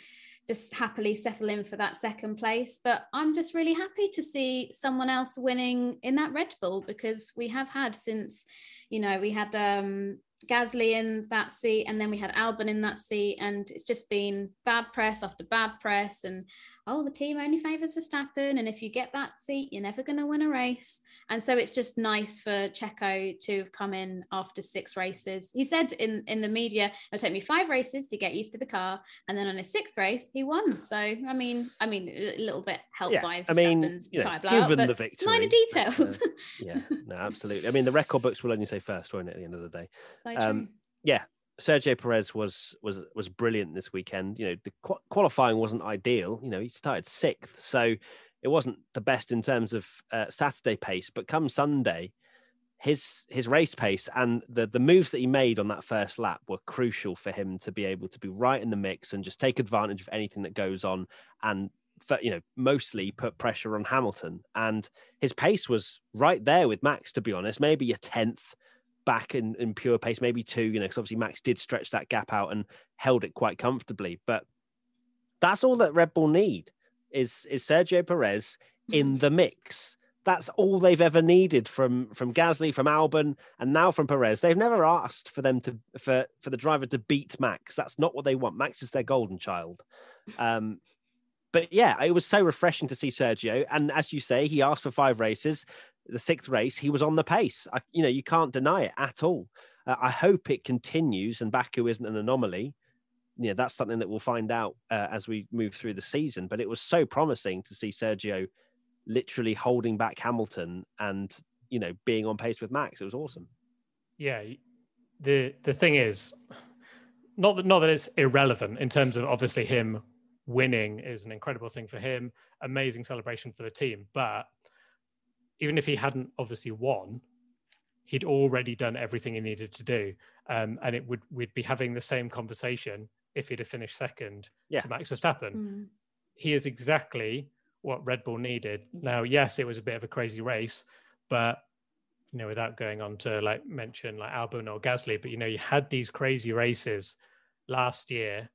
just happily settle in for that second place. But I'm just really happy to see someone else winning in that Red Bull, because we have had since, you know, we had um, Gasly in that seat, and then we had Albon in that seat, and it's just been bad press after bad press, and oh, the team only favours Verstappen, and if you get that seat, you're never going to win a race. And so it's just nice for Checo to have come in after six races. He said in, in the media, it'll take me five races to get used to the car, and then on his sixth race, he won. So, I mean, I mean, a little bit helped yeah, by Verstappen's I mean, type know, given out, the victory. Minor details. Uh, yeah, no, absolutely. I mean, the record books will only say first, won't it, at the end of the day? So um, true. Yeah. Sergio Perez was was was brilliant this weekend. You know, the qu- qualifying wasn't ideal. You know, he started sixth, so it wasn't the best in terms of uh, Saturday pace. But come Sunday, his his race pace and the the moves that he made on that first lap were crucial for him to be able to be right in the mix and just take advantage of anything that goes on, and for, you know, mostly put pressure on Hamilton. And his pace was right there with Max, to be honest. Maybe a tenth back in, in pure pace, maybe two, you know, because obviously Max did stretch that gap out and held it quite comfortably. But that's all that Red Bull need is is Sergio Perez in the mix. That's all they've ever needed from from Gasly, from Albon, and now from Perez. They've never asked for them to for for the driver to beat Max. That's not what they want. Max is their golden child. Um, but yeah, it was so refreshing to see Sergio. And as you say, he asked for five races. The sixth race, he was on the pace. I, you know, you can't deny it at all. Uh, I hope it continues and Baku isn't an anomaly. You know, that's something that we'll find out uh, as we move through the season. But it was so promising to see Sergio literally holding back Hamilton and, you know, being on pace with Max. It was awesome. Yeah. The the thing is, not that, not that it's irrelevant in terms of obviously him winning is an incredible thing for him. Amazing celebration for the team. But even if he hadn't obviously won, he'd already done everything he needed to do. Um, and it would we'd be having the same conversation if he'd have finished second yeah. to Max Verstappen. Mm. He is exactly what Red Bull needed. Now, yes, it was a bit of a crazy race, but, you know, without going on to like mention like Albon or Gasly, but, you know, you had these crazy races last year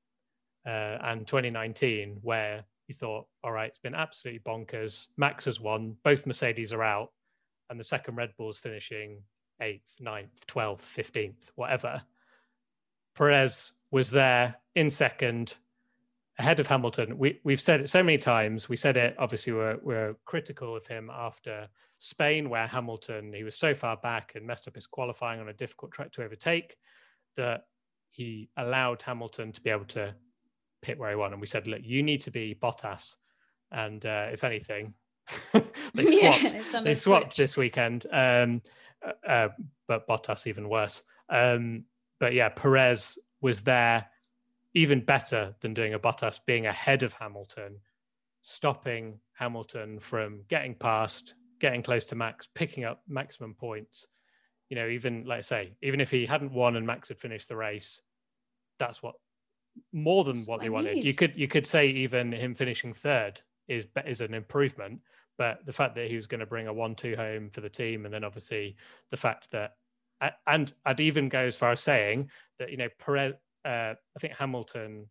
uh, and twenty nineteen where you thought, all right, it's been absolutely bonkers. Max has won. Both Mercedes are out. And the second Red Bull's finishing eighth, ninth, twelfth, fifteenth, whatever. Perez was there in second, ahead of Hamilton. We, we've said it so many times. We said it, obviously, we're, we're critical of him after Spain, where Hamilton, he was so far back and messed up his qualifying on a difficult track to overtake that he allowed Hamilton to be able to pit where he won. And we said, look, you need to be Bottas. And uh, if anything, they swapped, yeah, they swapped this weekend. Um, uh, but Bottas even worse. Um, but yeah, Perez was there, even better than doing a Bottas, being ahead of Hamilton, stopping Hamilton from getting past, getting close to Max, picking up maximum points. You know, even, like I say, even if he hadn't won and Max had finished the race, that's what more than that's what, what they wanted. Need. You could you could say even him finishing third is is an improvement, but the fact that he was going to bring a one two home for the team, and then obviously the fact that, and I'd even go as far as saying that, you know, Perez, Uh, I think Hamilton,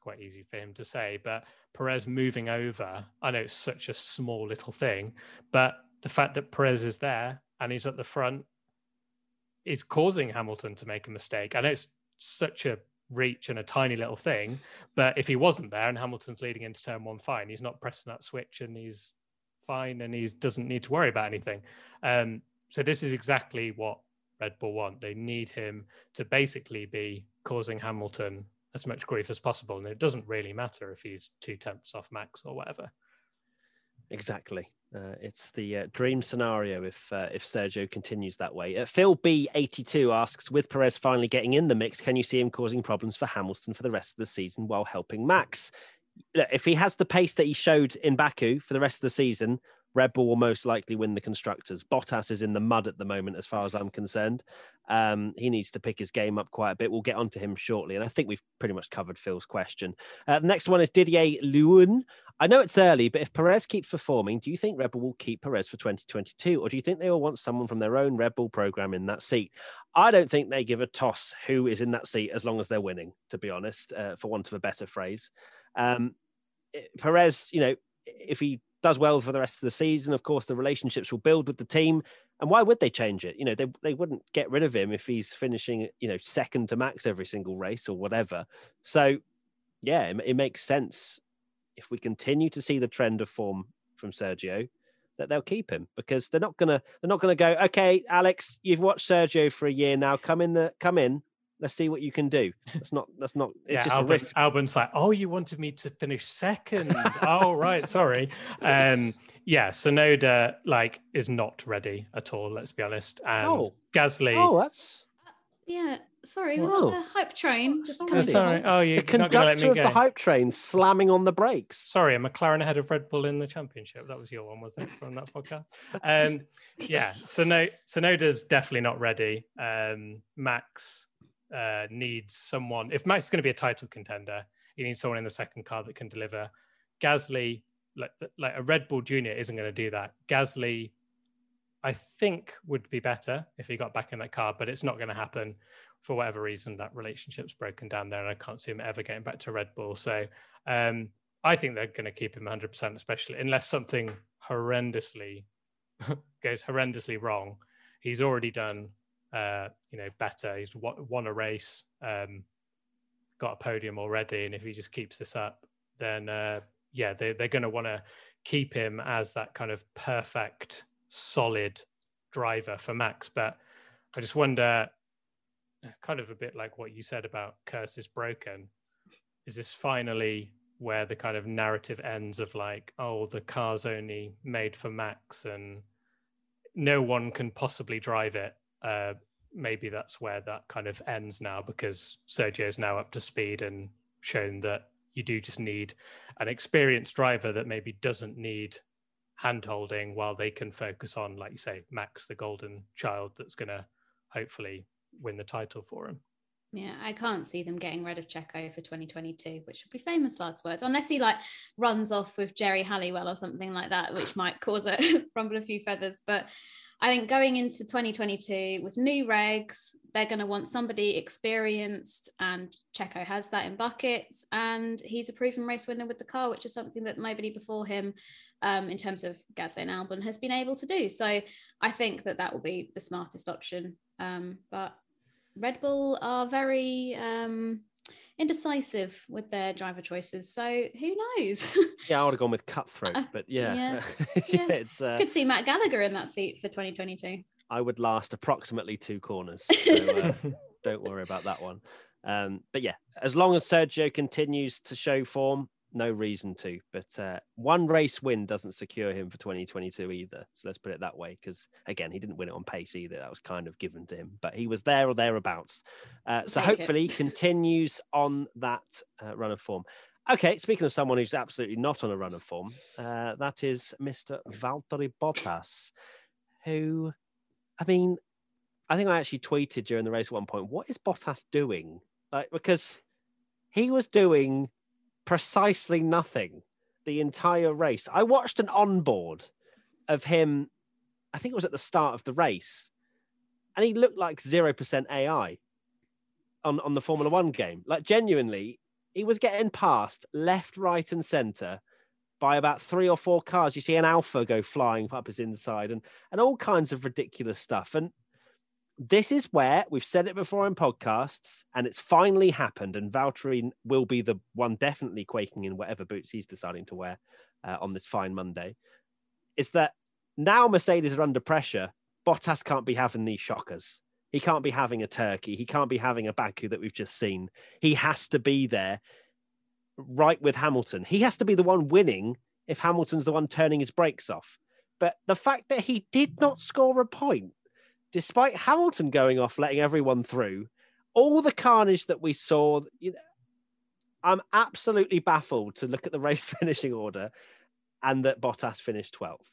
quite easy for him to say, but Perez moving over, I know it's such a small little thing, but the fact that Perez is there and he's at the front is causing Hamilton to make a mistake. I know it's such a reach and a tiny little thing, but if he wasn't there and Hamilton's leading into turn one, fine, he's not pressing that switch and he's fine and he doesn't need to worry about anything. Um, so this is exactly what Red Bull want. They need him to basically be causing Hamilton as much grief as possible, and it doesn't really matter if he's two tenths off Max or whatever. Exactly. Uh, it's the uh, dream scenario if uh, if Sergio continues that way. Uh, Phil B eighty-two asks, with Perez finally getting in the mix, can you see him causing problems for Hamilton for the rest of the season while helping Max? If he has the pace that he showed in Baku for the rest of the season, Red Bull will most likely win the Constructors. Bottas is in the mud at the moment, as far as I'm concerned. Um, he needs to pick his game up quite a bit. We'll get onto him shortly. And I think we've pretty much covered Phil's question. Uh, the next one is Didier Lewin. I know it's early, but if Perez keeps performing, do you think Red Bull will keep Perez for twenty twenty-two? Or do you think they all want someone from their own Red Bull program in that seat? I don't think they give a toss who is in that seat as long as they're winning, to be honest, uh, for want of a better phrase. Um, Perez, you know, if he does well for the rest of the season, of course, the relationships will build with the team. And why would they change it? You know, they, they wouldn't get rid of him if he's finishing, you know, second to Max every single race or whatever. So, yeah, it, it makes sense if we continue to see the trend of form from Sergio that they'll keep him, because they're not gonna they're not gonna go, okay, Alex, you've watched Sergio for a year now. Come in the come in. Let's see what you can do. That's not, that's not, it's yeah, just Albin, a risk. Albin's like, oh, you wanted me to finish second. Oh, right. Sorry. Um, yeah. Sonoda, like, is not ready at all, let's be honest. And oh. Gasly. Oh, that's. Uh, yeah. Sorry. It was oh. that the hype train just coming oh, sorry. Oh, you're the conductor not let me of go. The hype train slamming on the brakes. Sorry. A McLaren ahead of Red Bull in the championship. That was your one, wasn't it? From that podcast. Um, yeah. So no, Sonoda's definitely not ready. Um, Max. Uh, needs someone. If Max is going to be a title contender, he needs someone in the second car that can deliver. Gasly, like, like a Red Bull Junior isn't going to do that. Gasly, I think, would be better if he got back in that car, but it's not going to happen for whatever reason. That relationship's broken down there, and I can't see him ever getting back to Red Bull. So um, I think they're going to keep him one hundred percent, especially unless something horrendously goes horrendously wrong. He's already done Uh, you know, better. He's won a race, um, got a podium already, and if he just keeps this up, then uh, yeah, they, they're going to want to keep him as that kind of perfect, solid driver for Max. But I just wonder, kind of a bit like what you said about Curse is Broken, is this finally where the kind of narrative ends of like, oh, the car's only made for Max and no one can possibly drive it? Uh, maybe that's where that kind of ends now, because Sergio is now up to speed and shown that you do just need an experienced driver that maybe doesn't need hand-holding while they can focus on, like you say, Max, the golden child that's going to hopefully win the title for him. Yeah, I can't see them getting rid of Checo for twenty twenty-two, which would be famous last words, unless he like runs off with Jerry Halliwell or something like that, which might cause a rumble a few feathers. But I think going into twenty twenty-two with new regs, they're going to want somebody experienced, and Checo has that in buckets, and he's a proven race winner with the car, which is something that nobody before him, um, in terms of Gasly and Albon, has been able to do. So I think that that will be the smartest option. Um, but Red Bull are very um, indecisive with their driver choices, so who knows? Yeah, I would have gone with cutthroat, uh, but yeah, yeah, yeah. yeah it's uh, could see Matt Gallagher in that seat for twenty twenty-two. I would last approximately two corners, so uh, don't worry about that one. Um, but yeah, as long as Sergio continues to show form, no reason to. But uh, one race win doesn't secure him for twenty twenty-two either. So let's put it that way, because again, he didn't win it on pace either. That was kind of given to him, but he was there or thereabouts. Uh, so hopefully he continues on that uh, run of form. Okay, speaking of someone who's absolutely not on a run of form, uh, that is Mister Valtteri Bottas, who, I mean, I think I actually tweeted during the race at one point, what is Bottas doing? Like, because he was doing precisely nothing the entire race. I watched an onboard of him, I think it was at the start of the race, and he looked like zero percent A I on, on the Formula One game. Like, genuinely, he was getting passed left, right, and centre by about three or four cars. You see an Alfa go flying up his inside and, and all kinds of ridiculous stuff. And this is where we've said it before in podcasts, and it's finally happened. And Valtteri will be the one definitely quaking in whatever boots he's deciding to wear uh, on this fine Monday. Is that now Mercedes are under pressure? Bottas can't be having these shockers. He can't be having a Turkey. He can't be having a Baku that we've just seen. He has to be there, right with Hamilton. He has to be the one winning if Hamilton's the one turning his brakes off. But the fact that he did not score a point, despite Hamilton going off, letting everyone through, all the carnage that we saw, you know, I'm absolutely baffled to look at the race finishing order and that Bottas finished twelfth.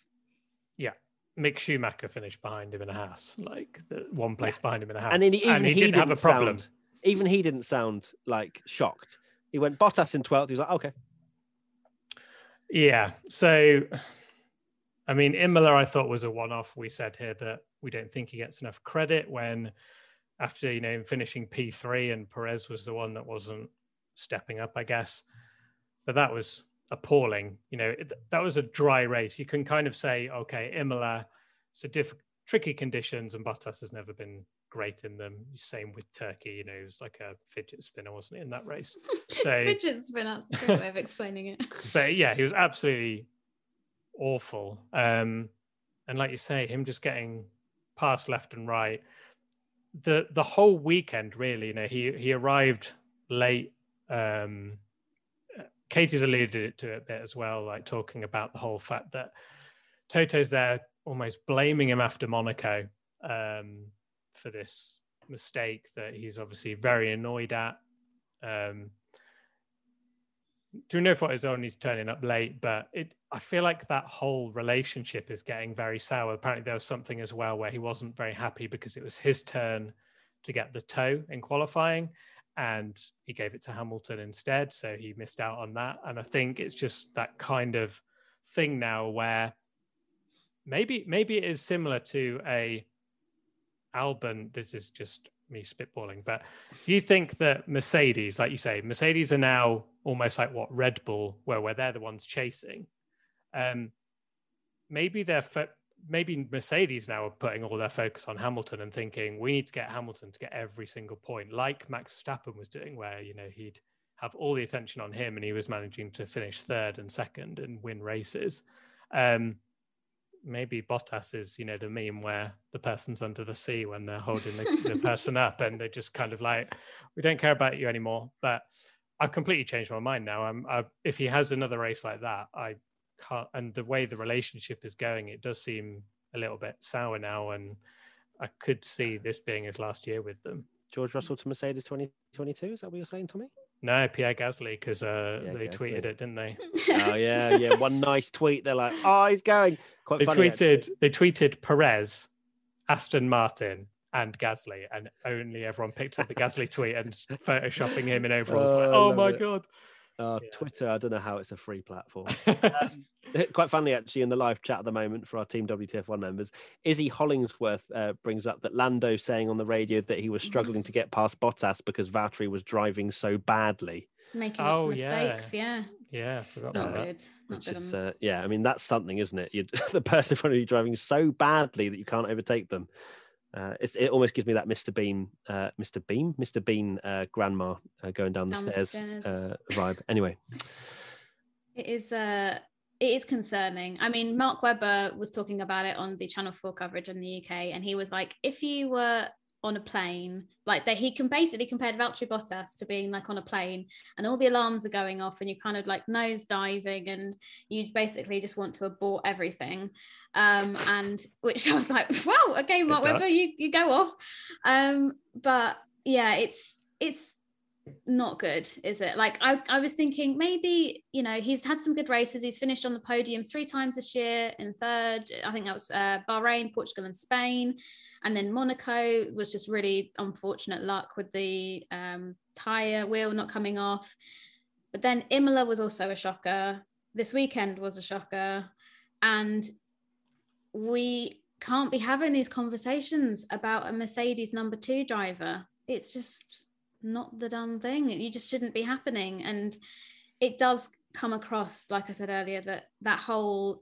Yeah. Mick Schumacher finished behind him in a house, like the one place yeah. behind him in a house. And, in, even and he, he didn't, didn't have a problem. Sound, even he didn't sound like shocked. He went Bottas in twelfth. He was like, okay. Yeah. So, I mean, Imola, I thought, was a one-off. We said here that we don't think he gets enough credit when, after, you know, finishing P three, and Perez was the one that wasn't stepping up, I guess. But that was appalling. You know, it, that was a dry race. You can kind of say, okay, Imola, so diff- tricky conditions, and Bottas has never been great in them. Same with Turkey, you know, it was like a fidget spinner, wasn't he, in that race? So, fidget spinner, that's a good way of explaining it. But yeah, he was absolutely awful. Um, and like you say, him just getting passed left and right. The the whole weekend, really, you know, he, he arrived late. Um, Katie's alluded to it a bit as well, like talking about the whole fact that Toto's there almost blaming him after Monaco um, for this mistake that he's obviously very annoyed at. Um, do you know if what his own he's turning up late, but it, I feel like that whole relationship is getting very sour. Apparently there was something as well where he wasn't very happy because it was his turn to get the toe in qualifying and he gave it to Hamilton instead. So he missed out on that. And I think it's just that kind of thing now where maybe, maybe it is similar to a Albon. This is just me spitballing, but do you think that Mercedes, like you say, Mercedes are now almost like what Red Bull were, where they're the ones chasing. Um, maybe they're fo- maybe Mercedes now are putting all their focus on Hamilton and thinking we need to get Hamilton to get every single point, like Max Verstappen was doing, where, you know, he'd have all the attention on him and he was managing to finish third and second and win races. Um, maybe Bottas is, you know, the meme where the person's under the sea when they're holding the, the person up and they're just kind of like, we don't care about you anymore. But I've completely changed my mind now. I'm, I, if he has another race like that, I can't, and the way the relationship is going, it does seem a little bit sour now, and I could see this being his last year with them. George Russell to Mercedes twenty twenty-two, is that what you're saying, Tommy? No, Pierre Gasly, because uh, yeah, they Gasly. tweeted it, didn't they? Oh yeah, yeah. One nice tweet. They're like, "Oh, he's going." Quite they funny, tweeted. Actually. They tweeted Perez, Aston Martin, and Gasly, and only everyone picked up the Gasly tweet and photoshopping him in overalls. Oh, like, oh my it. god. Oh, yeah. Twitter, I don't know how it's a free platform. um, quite funny, actually, in the live chat at the moment for our Team W T F one members, Izzy Hollingsworth uh, brings up that Lando saying on the radio that he was struggling to get past Bottas because Valtteri was driving so badly. Making lots oh, of mistakes, yeah. Yeah, yeah I forgot Not about good. that. Not good is, uh, yeah, I mean, that's something, isn't it? You're, the person in front of you driving so badly that you can't overtake them. Uh, it's, it almost gives me that Mister Bean, uh, Mister Bean, Mister Bean, uh, grandma uh, going down the down stairs, stairs. Uh, vibe. Anyway, it is uh, it is concerning. I mean, Mark Webber was talking about it on the Channel four coverage in the U K, and he was like, if you were on a plane, like that, he can basically compared Valtteri Bottas to being like on a plane, and all the alarms are going off, and you're kind of like nose diving, and you basically just want to abort everything. Um, and which I was like, wow, okay, Mark Webber, you you go off. Um, but yeah, it's it's not good, is it? Like I I was thinking maybe, you know, he's had some good races. He's finished on the podium three times this year in third. I think that was uh, Bahrain, Portugal, and Spain. And then Monaco was just really unfortunate luck with the um, tyre wheel not coming off. But then Imola was also a shocker. This weekend was a shocker. And we can't be having these conversations about a Mercedes number two driver. It's just not the done thing. You just shouldn't be happening. And it does come across, like I said earlier, that that whole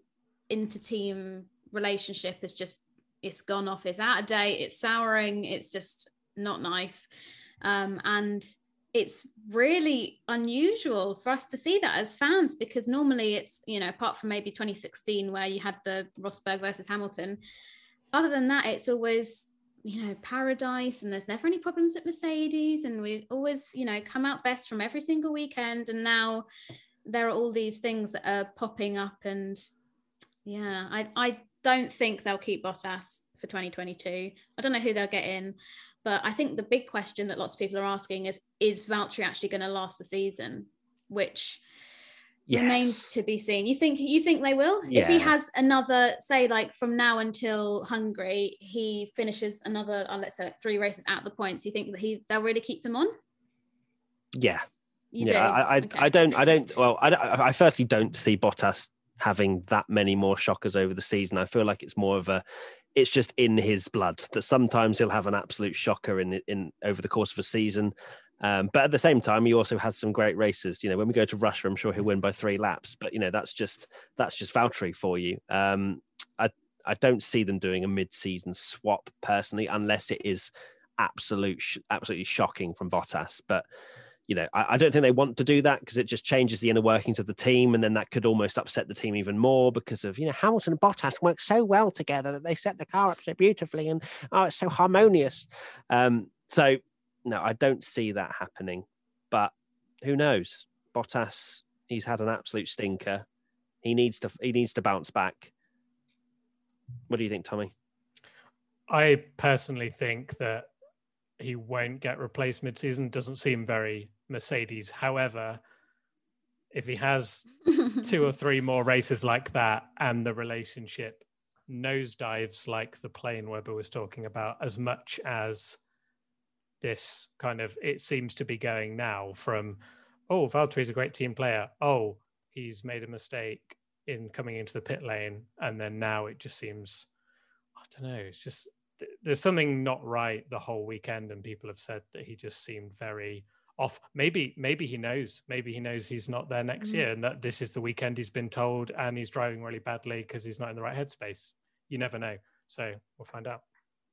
inter-team relationship is just, it's gone off, it's out of date, it's souring, it's just not nice. Um, and it's really unusual for us to see that as fans, because normally it's, you know, apart from maybe twenty sixteen where you had the Rosberg versus Hamilton, other than that, it's always, you know, paradise, and there's never any problems at Mercedes, and we always, you know, come out best from every single weekend. And now there are all these things that are popping up, and yeah, I, I, don't think they'll keep Bottas for twenty twenty-two. I don't know who they'll get in, but I think the big question that lots of people are asking is, is Valtteri actually going to last the season? Which yes. remains to be seen. You think you think they will? Yeah. If he has another, say like from now until Hungary, he finishes another, oh, let's say like three races at the points, you think that he they'll really keep him on? Yeah. You yeah, do? I, I, okay. I don't, I don't, well, I, I firstly don't see Bottas having that many more shockers over the season. I feel like it's more of a, it's just in his blood that sometimes he'll have an absolute shocker in in over the course of a season. Um, but at the same time, he also has some great races. You know, when we go to Russia, I'm sure he'll win by three laps. But you know, that's just that's just Valtteri for you. Um, I I don't see them doing a mid-season swap personally, unless it is absolute sh- absolutely shocking from Bottas. But you know, I, I don't think they want to do that, because it just changes the inner workings of the team, and then that could almost upset the team even more, because of, you know, Hamilton and Bottas work so well together that they set the car up so beautifully, and oh, it's so harmonious. Um, so no, I don't see that happening. But who knows? Bottas, he's had an absolute stinker. He needs to he needs to bounce back. What do you think, Tommy? I personally think that he won't get replaced mid-season. Doesn't seem very Mercedes. However, if he has two or three more races like that, and the relationship nosedives like the plane Webber was talking about, as much as this kind of, it seems to be going now from, oh, Valtteri's a great team player, oh, he's made a mistake in coming into the pit lane, and then now it just seems, I don't know, it's just, there's something not right the whole weekend, and people have said that he just seemed very off. Maybe, maybe he knows. Maybe he knows he's not there next mm-hmm. year, and that this is the weekend he's been told, and he's driving really badly because he's not in the right headspace. You never know. So we'll find out.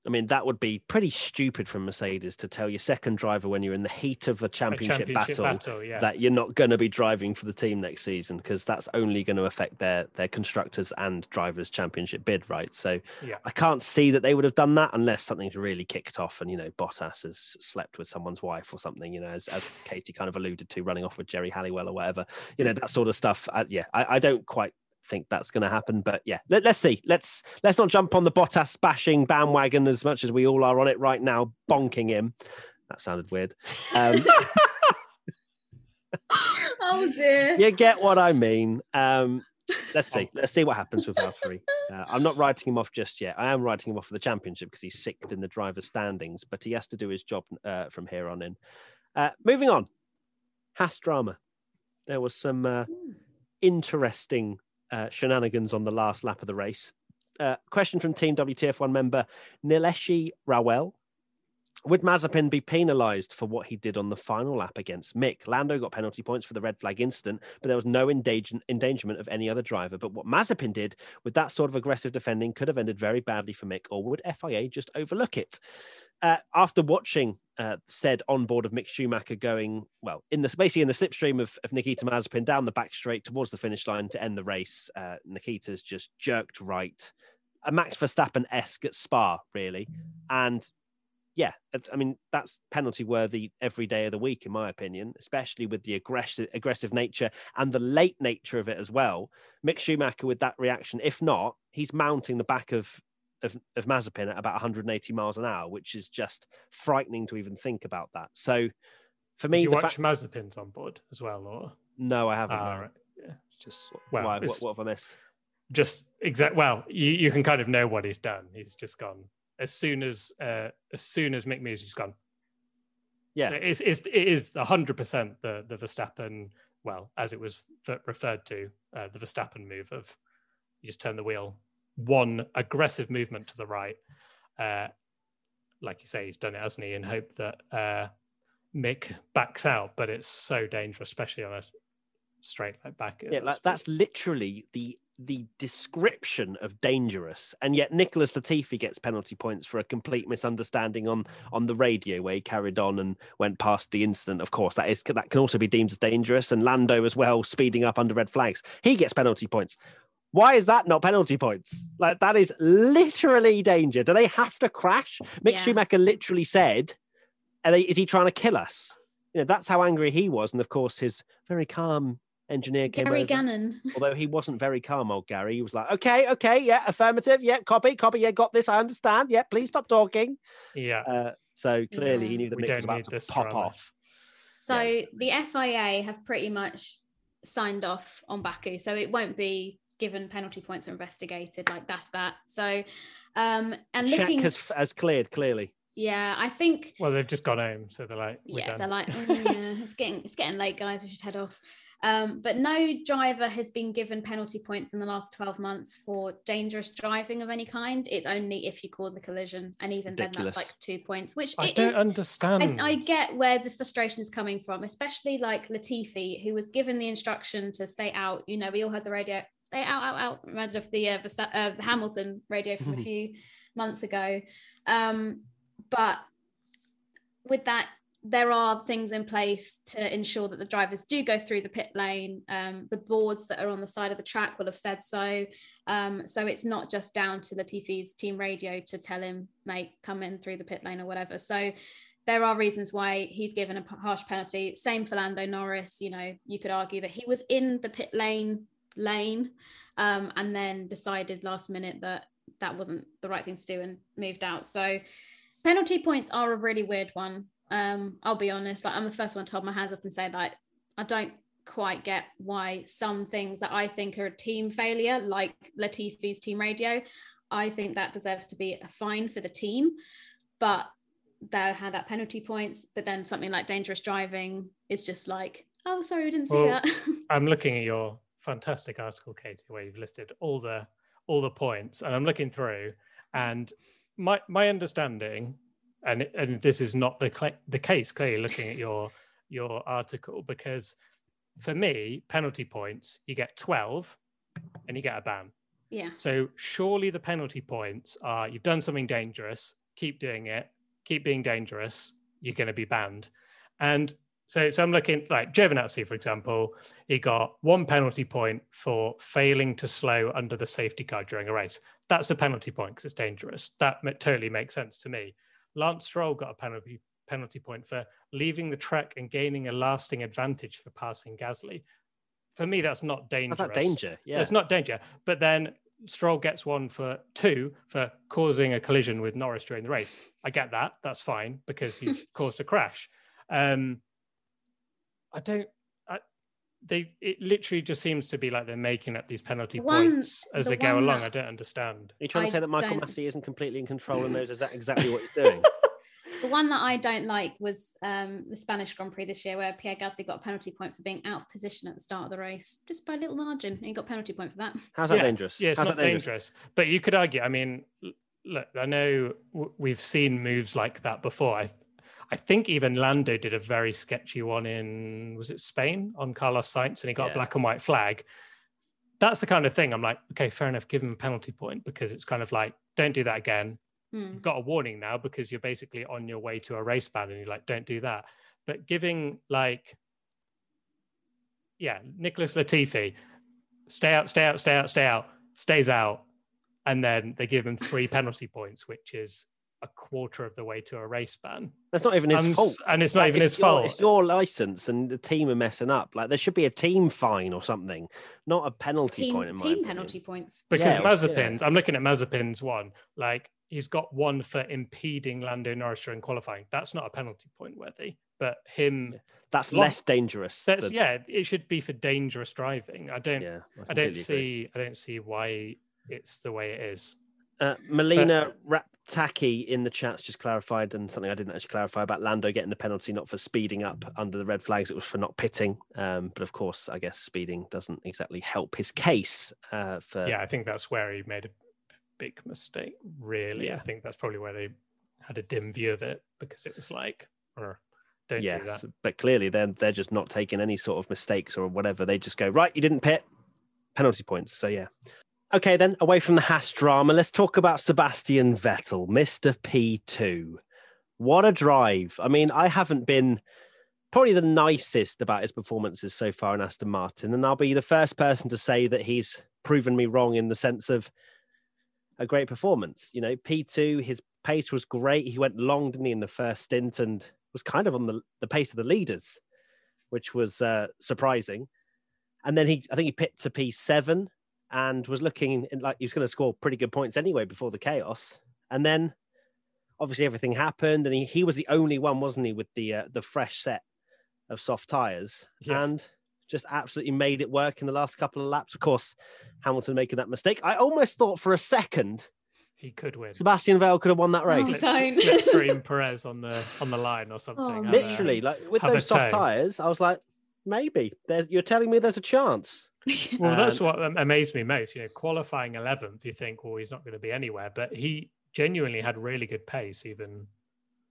I mean, that would be pretty stupid from Mercedes to tell your second driver when you're in the heat of a championship, a championship battle, battle yeah. that you're not going to be driving for the team next season, because that's only going to affect their their constructors and drivers championship bid, right? So yeah. I can't see that they would have done that unless something's really kicked off and, you know, Bottas has slept with someone's wife or something, you know, as, as Katie kind of alluded to, running off with Jerry Halliwell or whatever, you know, that sort of stuff. I, yeah, I, I don't quite think that's going to happen, but yeah, Let, let's see. Let's let's not jump on the Bottas bashing bandwagon as much as we all are on it right now. Bonking him. That sounded weird. Um, oh dear. You get what I mean. Um, let's see. Let's see what happens with Valtteri. Uh, I'm not writing him off just yet. I am writing him off for the championship because he's sixth in the driver's standings, but he has to do his job uh, from here on in. Uh, moving on. Haas drama. There was some uh, interesting Uh, shenanigans on the last lap of the race. Uh, question from Team W T F one member Nileshi Rawel. Would Mazepin be penalised for what he did on the final lap against Mick? Lando got penalty points for the red flag incident, but there was no endanger- endangerment of any other driver. But what Mazepin did with that sort of aggressive defending could have ended very badly for Mick, or would F I A just overlook it? Uh, after watching uh, said onboard of Mick Schumacher going, well, in the basically in the slipstream of, of Nikita Mazepin down the back straight towards the finish line to end the race, uh, Nikita's just jerked right. A Max Verstappen-esque at Spa, really. And yeah, I mean, that's penalty worthy every day of the week, in my opinion, especially with the aggressive aggressive nature and the late nature of it as well. Mick Schumacher with that reaction, if not, he's mounting the back of, of, of Mazepin at about one hundred eighty miles an hour, which is just frightening to even think about that. So for me... Did you the watch fa- Mazepin's on board as well, or...? No, I haven't. Ah, right. Yeah, it's just... Well, Why, it's, what, what have I missed? Just exact. Well, you, you can kind of know what he's done. He's just gone... As soon as uh, as soon as Mick Moose is gone, yeah, so it's, it's it is a hundred percent the the Verstappen, well, as it was f- referred to, uh, the Verstappen move of you just turn the wheel, one aggressive movement to the right, uh, like you say, he's done it, hasn't he, in hope that uh, Mick backs out, but it's so dangerous, especially on a straight like back. Yeah, like, that's literally the. the description of dangerous, and yet Nicholas Latifi gets penalty points for a complete misunderstanding on on the radio where he carried on and went past the incident. Of course, that is that can also be deemed as dangerous, and Lando as well, speeding up under red flags, he gets penalty points. Why is that not penalty points? Like, that is literally danger. Do they have to crash? Mick yeah. Schumacher literally said, "Are they, is he trying to kill us?" You know, that's how angry he was, and of course his very calm engineer came Gary over. Gannon. Although he wasn't very calm, old Gary. He was like, okay, okay, yeah, affirmative, yeah, copy, copy, yeah, got this, I understand, yeah, please stop talking. Yeah. Uh, so clearly yeah. he knew that Mick was about to pop drama. off. So yeah. the F I A have pretty much signed off on Baku, so it won't be given penalty points or investigated, like that's that. So, um, and Check looking... has, has cleared, clearly. Yeah, I think... Well, they've just gone home, so they're like... Yeah, done. They're like, oh, yeah, it's getting, it's getting late, guys, we should head off. Um, but no driver has been given penalty points in the last twelve months for dangerous driving of any kind. It's only if you cause a collision. And even Ridiculous. Then that's like two points, which I it don't is, understand. I, I get where the frustration is coming from, especially like Latifi, who was given the instruction to stay out. You know, we all heard the radio, stay out, out, out. Reminded of the, uh, the uh, Hamilton radio from a few months ago. Um, but with that, there are things in place to ensure that the drivers do go through the pit lane. Um, the boards that are on the side of the track will have said so. Um, so it's not just down to Latifi's team radio to tell him, mate, come in through the pit lane or whatever. So there are reasons why he's given a harsh penalty. Same for Lando Norris. You know, you could argue that he was in the pit lane lane um, and then decided last minute that that wasn't the right thing to do and moved out. So penalty points are a really weird one. Um, I'll be honest, like I'm the first one to hold my hands up and say, like, I don't quite get why some things that I think are a team failure, like Latifi's team radio, I think that deserves to be a fine for the team, but they'll hand out penalty points. But then something like dangerous driving is just like, oh, sorry, we didn't see well, that. I'm looking at your fantastic article, Katie, where you've listed all the all the points, and I'm looking through, and my my understanding. And and this is not the cl- the case, clearly, looking at your your article, because for me, penalty points, you get twelve and you get a ban. Yeah. So surely the penalty points are, you've done something dangerous, keep doing it, keep being dangerous, you're going to be banned. And so, so I'm looking, like Giovinazzi, for example, he got one penalty point for failing to slow under the safety car during a race. That's a penalty point because it's dangerous. That totally makes sense to me. Lance Stroll got a penalty penalty point for leaving the track and gaining a lasting advantage for passing Gasly. For me, that's not dangerous. That's not danger. Yeah, it's not danger. But then Stroll gets one for two for causing a collision with Norris during the race. I get that. That's fine because he's caused a crash. Um, I don't. I, they. It literally just seems to be like they're making up these penalty one, points as the they go along. That... I don't understand. Are you trying to I say that Michael don't... Massey isn't completely in control and knows exactly what he's doing? The one that I don't like was um, the Spanish Grand Prix this year, where Pierre Gasly got a penalty point for being out of position at the start of the race, just by a little margin. He got a penalty point for that. How's that yeah. dangerous? Yeah, it's How's not dangerous? dangerous. But you could argue, I mean, look, I know w- we've seen moves like that before. I, th- I think even Lando did a very sketchy one in, was it Spain, on Carlos Sainz, and he got yeah. a black and white flag. That's the kind of thing I'm like, okay, fair enough, give him a penalty point, because it's kind of like, don't do that again. Mm. You've got a warning now because you're basically on your way to a race ban, and you're like, don't do that. But giving like, yeah, Nicholas Latifi, stay out, stay out, stay out, stay out, stays out. And then they give him three penalty points, which is a quarter of the way to a race ban. That's not even his um, fault. And it's not like, even it's his your, fault. It's your license, and the team are messing up. Like, there should be a team fine or something, not a penalty team, point in my Team opinion. Penalty points. Because yeah, Mazepin's, yeah. I'm looking at Mazepin's one, like, he's got one for impeding Lando Norris during qualifying. That's not a penalty point worthy, but him... That's lost, less dangerous. That's, than... Yeah, it should be for dangerous driving. I don't, yeah, I I don't see, I don't see why it's the way it is. Uh, Melina but, Raptaki in the chat's just clarified, and something I didn't actually clarify about Lando getting the penalty, not for speeding up under the red flags, it was for not pitting. Um, but of course, I guess speeding doesn't exactly help his case. Uh, for Yeah, I think that's where he made a big mistake, really. Yeah. I think that's probably where they had a dim view of it, because it was like, or don't yeah, do that. So, but clearly, they're, they're just not taking any sort of mistakes or whatever. They just go, right, you didn't pit, penalty points. So, yeah. Okay, then, away from the Haas drama, let's talk about Sebastian Vettel, Mister P two. What a drive. I mean, I haven't been probably the nicest about his performances so far in Aston Martin, and I'll be the first person to say that he's proven me wrong in the sense of a great performance. You know, P two, his pace was great. He went long, didn't he, in the first stint, and was kind of on the, the pace of the leaders, which was uh, surprising. And then he, I think he pit to P seven, and was looking like he was going to score pretty good points anyway before the chaos. And then, obviously, everything happened, and he, he was the only one, wasn't he, with the uh, the fresh set of soft tyres, yeah. and just absolutely made it work in the last couple of laps. Of course, Hamilton making that mistake. I almost thought for a second... He could win. Sebastian Vettel could have won that race. Oh, Slipstream Perez on the, on the line or something. Oh, literally, a, like with those soft tyres, I was like, maybe. There's, you're telling me there's a chance. Well, that's what amazed me most. You know, qualifying eleventh, you think, well, he's not going to be anywhere, but he genuinely had really good pace, even.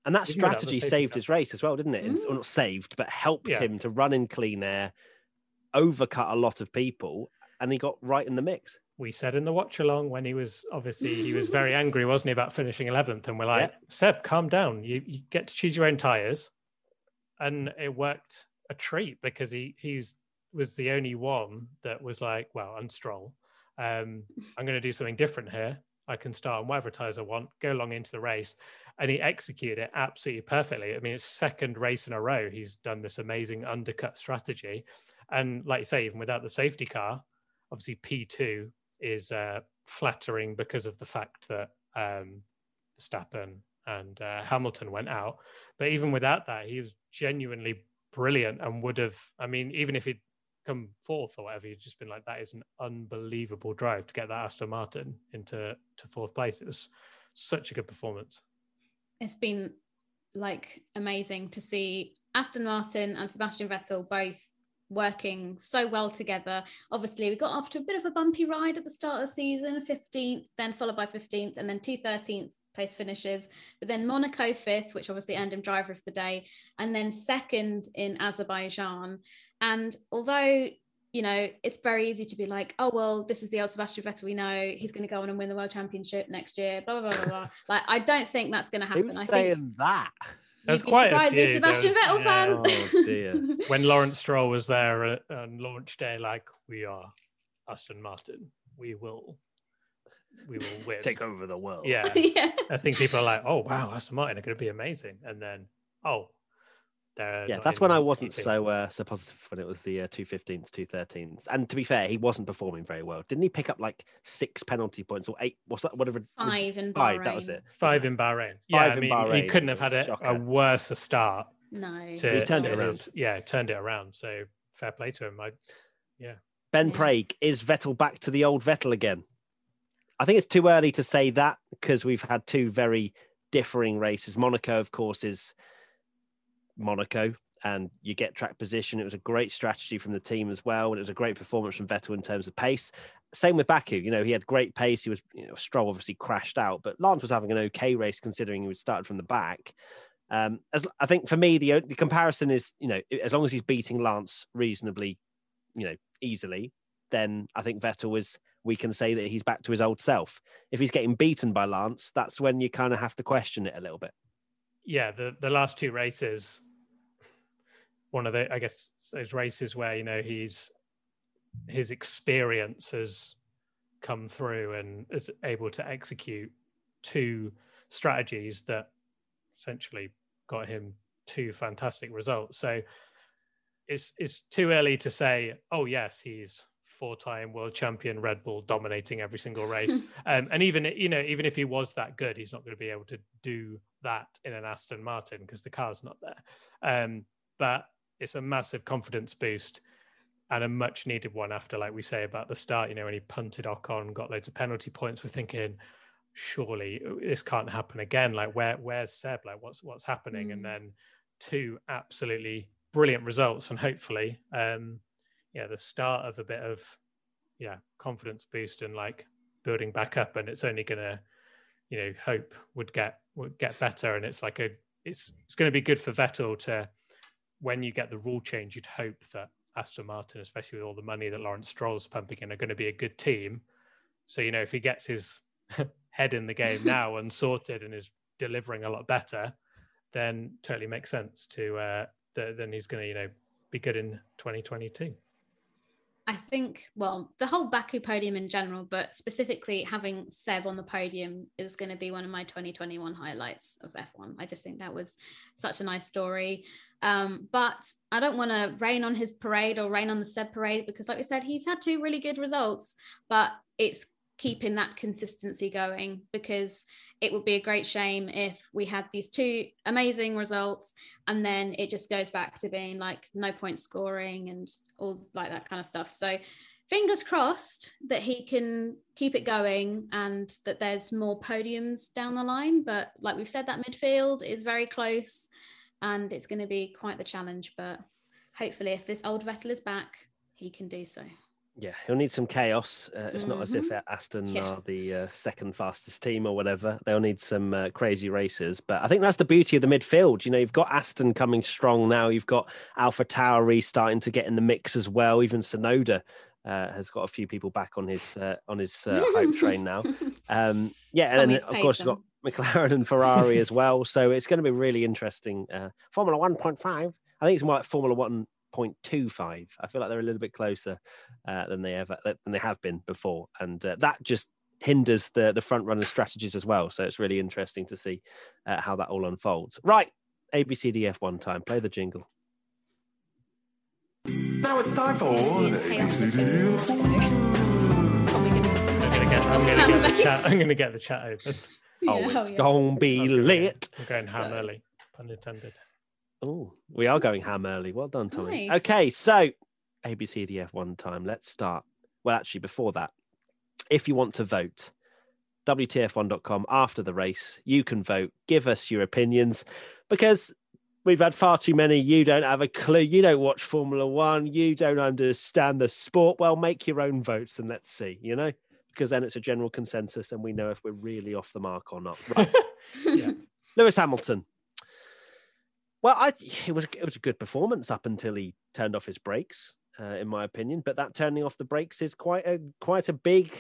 And that strategy saved his race as well, didn't it? Mm. Or not saved, but helped yeah. him to run in clean air, overcut a lot of people, and he got right in the mix. We said in the watch along when he was obviously he was very angry, wasn't he, about finishing eleventh? And we're like, yeah. Seb, calm down. You, you get to choose your own tyres, and it worked a treat because he he's. was the only one that was like, well, and Stroll, um, I'm going to do something different here. I can start on whatever tyres I want, go along into the race. And he executed it absolutely perfectly. I mean, it's second race in a row. He's done this amazing undercut strategy. And like you say, even without the safety car, obviously P two is uh, flattering because of the fact that um, Verstappen and uh, Hamilton went out. But even without that, he was genuinely brilliant and would have, I mean, even if he'd come fourth or whatever, you've just been like, that is an unbelievable drive to get that Aston Martin into to fourth place. It was such a good performance. It's been like amazing to see Aston Martin and Sebastian Vettel both working so well together. Obviously, we got off to a bit of a bumpy ride at the start of the season, fifteenth, then followed by fifteenth, and then two thirteenth place finishes, but then Monaco fifth, which obviously earned him driver of the day, and then second in Azerbaijan. And although, you know, it's very easy to be like, oh, well, this is the old Sebastian Vettel we know, he's going to go on and win the world championship next year, blah, blah, blah, blah, blah. Like, I don't think that's going to happen. Who's I saying think that? There's quite surprised a few Sebastian was, Vettel yeah. fans. Oh, dear. When Lawrence Stroll was there on launch day, like, we are Aston Martin, we will we will win. Take over the world. Yeah. yeah. I think people are like, oh, wow, Aston Martin are going to be amazing. And then, oh, they're Yeah, that's when I wasn't anything. so uh, so positive when it was the uh, two fifteenths, two thirteens. And to be fair, he wasn't performing very well. Didn't he pick up like six penalty points or eight? What's that? Whatever. Five in Bahrain. Five, that was it. Five in Bahrain. Yeah, Five I mean, in Bahrain. He couldn't have had a, a worse start. No. To, he's turned to, it around. His, yeah, turned it around. So fair play to him. I, yeah. Ben yeah. Prague, is Vettel back to the old Vettel again? I think it's too early to say that because we've had two very differing races. Monaco, of course, is Monaco. and you get track position. It was a great strategy from the team as well, and it was a great performance from Vettel in terms of pace. Same with Baku, you know, he had great pace. He was, you know, Stroll obviously crashed out, but Lance was having an okay race considering he was started from the back. Um, as I think for me, the the comparison is, you know, as long as he's beating Lance reasonably, you know, easily, then I think Vettel is, we can say that he's back to his old self. If he's getting beaten by Lance, that's when you kind of have to question it a little bit. Yeah, the, the last two races, one of the, I guess, those races where, you know, he's, his experience has come through and is able to execute two strategies that essentially got him two fantastic results. So it's it's too early to say, oh, yes, he's four-time world champion Red Bull dominating every single race. um, and even, you know, even if he was that good, he's not going to be able to do that in an Aston Martin because the car's not there. Um, but it's a massive confidence boost and a much needed one after, like we say about the start, you know, when he punted Ocon, got loads of penalty points, we're thinking, surely this can't happen again. Like, where, where's Seb? Like, what's, what's happening? Mm. And then two absolutely brilliant results. And hopefully, um, yeah, the start of a bit of, yeah, confidence boost and like building back up. And it's only going to, you know, hope would get, would get better. And it's like a, it's, it's going to be good for Vettel to, when you get the rule change, you'd hope that Aston Martin, especially with all the money that Lawrence Stroll's pumping in, are going to be a good team. So, you know, if he gets his head in the game now and sorted and is delivering a lot better, then totally makes sense to, uh, th- then he's going to, you know, be good in twenty twenty-two. I think, well, the whole Baku podium in general, but specifically having Seb on the podium is going to be one of my twenty twenty-one highlights of F one. I just think that was such a nice story. Um, but I don't want to rain on his parade or rain on the Seb parade because, like we said, he's had two really good results, but it's keeping that consistency going, because it would be a great shame if we had these two amazing results and then it just goes back to being like no point scoring and all like that kind of stuff. So fingers crossed that he can keep it going and that there's more podiums down the line. But like we've said, that midfield is very close and it's going to be quite the challenge. But hopefully if this old Vettel is back, he can do so. Yeah, he'll need some chaos. Uh, it's mm-hmm. not as if Aston yeah. are the uh, second fastest team or whatever. They'll need some uh, crazy races. But I think that's the beauty of the midfield. You know, you've got Aston coming strong now. You've got AlphaTauri starting to get in the mix as well. Even Sonoda uh, has got a few people back on his uh, on his uh, hype train now. Um, yeah, and then, of course, them. you've got McLaren and Ferrari as well. So it's going to be really interesting. Uh, Formula one point five. I think it's more like Formula one. point two five. I feel like they're a little bit closer uh, than they ever than they have been before, and uh, that just hinders the the front runner strategies as well. So it's really interesting to see uh, how that all unfolds. Right, A B C D F one time. Play the jingle. Now it's time for A B C D F one. I'm going to get the chat open. Yeah, oh, it's yeah. gonna be gonna lit. Be, I'm going it's ham going. early. Pun intended. Oh, we are going ham early. Well done, Tommy. Nice. Okay, so A B C D F one time. Let's start. Well, actually, before that, if you want to vote, W T F one dot com after the race, you can vote. Give us your opinions because we've had far too many. You don't have a clue. You don't watch Formula One. You don't understand the sport. Well, make your own votes and let's see, you know, because then it's a general consensus and we know if we're really off the mark or not. Right. yeah. Lewis Hamilton. Well, I, it was it was a good performance up until he turned off his brakes, uh, in my opinion. But that turning off the brakes is quite a quite a big,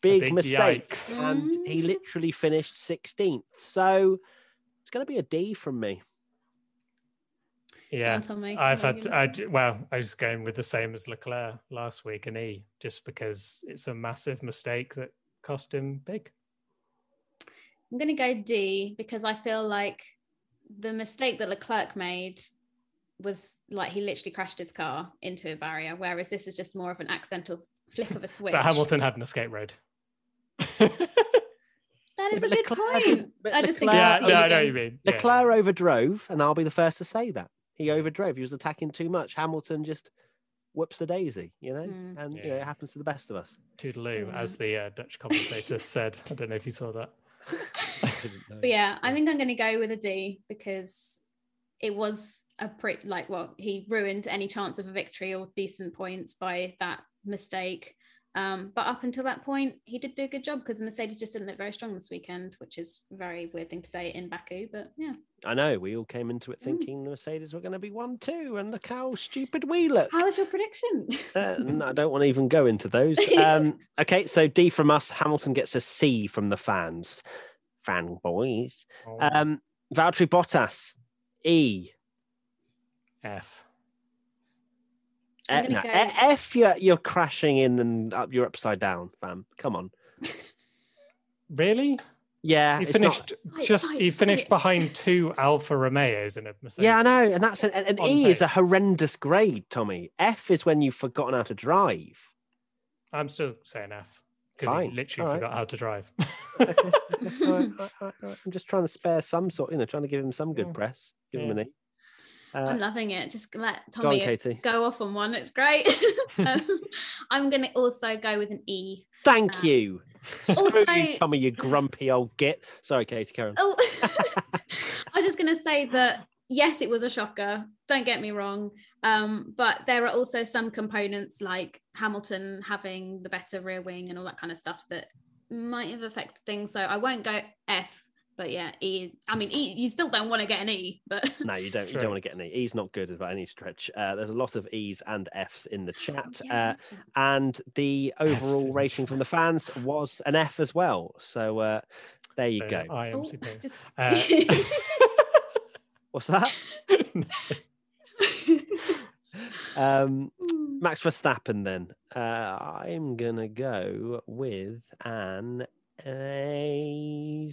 big, a big mistake, yikes. And he literally finished sixteenth. So it's going to be a D from me. Yeah, I've had I, well, I was going with the same as Leclerc last week, an E, just because it's a massive mistake that cost him big. I'm going to go D because I feel like the mistake that Leclerc made was like he literally crashed his car into a barrier, whereas this is just more of an accidental flick of a switch. But Hamilton had an escape road. That is yeah, a Leclerc, good point. I just Leclerc, think yeah, no, I know what you mean. Yeah. Leclerc overdrove, and I'll be the first to say that he overdrove. He was attacking too much. Hamilton just whoops a daisy, you know, mm. and yeah. you know, it happens to the best of us. Toodaloo, so, as the uh, Dutch commentator said. I don't know if you saw that. But yeah, I think I'm going to go with a D because it was a pretty, like, well, he ruined any chance of a victory or decent points by that mistake. Um, but up until that point, he did do a good job because Mercedes just didn't look very strong this weekend, which is a very weird thing to say in Baku, but yeah. I know, we all came into it thinking mm. Mercedes were going to be one two, and look how stupid we look. How was your prediction? uh, no, I don't want to even go into those. Um, okay, so D from us, Hamilton gets a C from the fans. Fanboys. Oh. Um, Valtteri Bottas, E. F. Uh, no. go... F, you're, you're crashing in and up, you're upside down, fam. Come on. Really? Yeah. He finished not... just. I, I, he finished I... behind two Alfa Romeos in a Mercedes. Yeah, I know, and that's an, an E is a horrendous grade, Tommy. F is when you've forgotten how to drive. I'm still saying F because he literally all forgot right. how to drive. Okay. all right, all right, all right. I'm just trying to spare some sort, you know, trying to give him some good yeah. press. Give yeah. him an E. Uh, I'm loving it. Just let Tommy go, go off on one. It's great. um, I'm going to also go with an E. Thank um, you. Also, you, Tommy, you grumpy old git. Sorry, Katie, Karen. Oh, I was just going to say that, yes, it was a shocker. Don't get me wrong. Um, but there are also some components like Hamilton having the better rear wing and all that kind of stuff that might have affected things. So I won't go F. But yeah, E. I mean, E. You still don't want to get an E, but no, you don't. You don't want to get an E. E's not good by any stretch. Uh, there's a lot of E's and F's in the chat, yeah, uh, chat. and the overall F's. rating from the fans was an F as well. So uh, there you so, go. I am super. Oh, just... uh, what's that? um, Max Verstappen. Then uh, I'm gonna go with an A.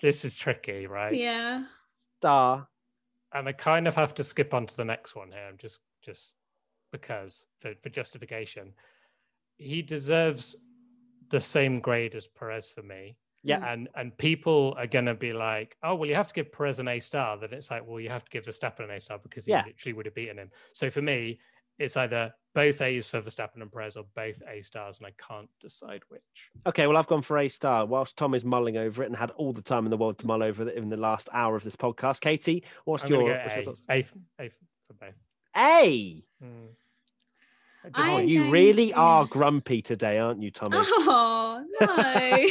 This is tricky, right? Yeah. Star. And I kind of have to skip on to the next one here, just just because, for, for justification. He deserves the same grade as Perez for me. Yeah. And and people are going to be like, oh, well, you have to give Perez an A star. Then it's like, well, you have to give Verstappen an A star because he yeah. literally would have beaten him. So for me, it's either both A's for Verstappen and Perez or both A stars, and I can't decide which. Okay, well, I've gone for A star. Whilst Tom is mulling over it and had all the time in the world to mull over it in the last hour of this podcast, Katie, what's I'm your... Go what's A. Your A, for, A for both. A? Mm. Just, oh, you really are grumpy today, aren't you, Tommy? Oh, no.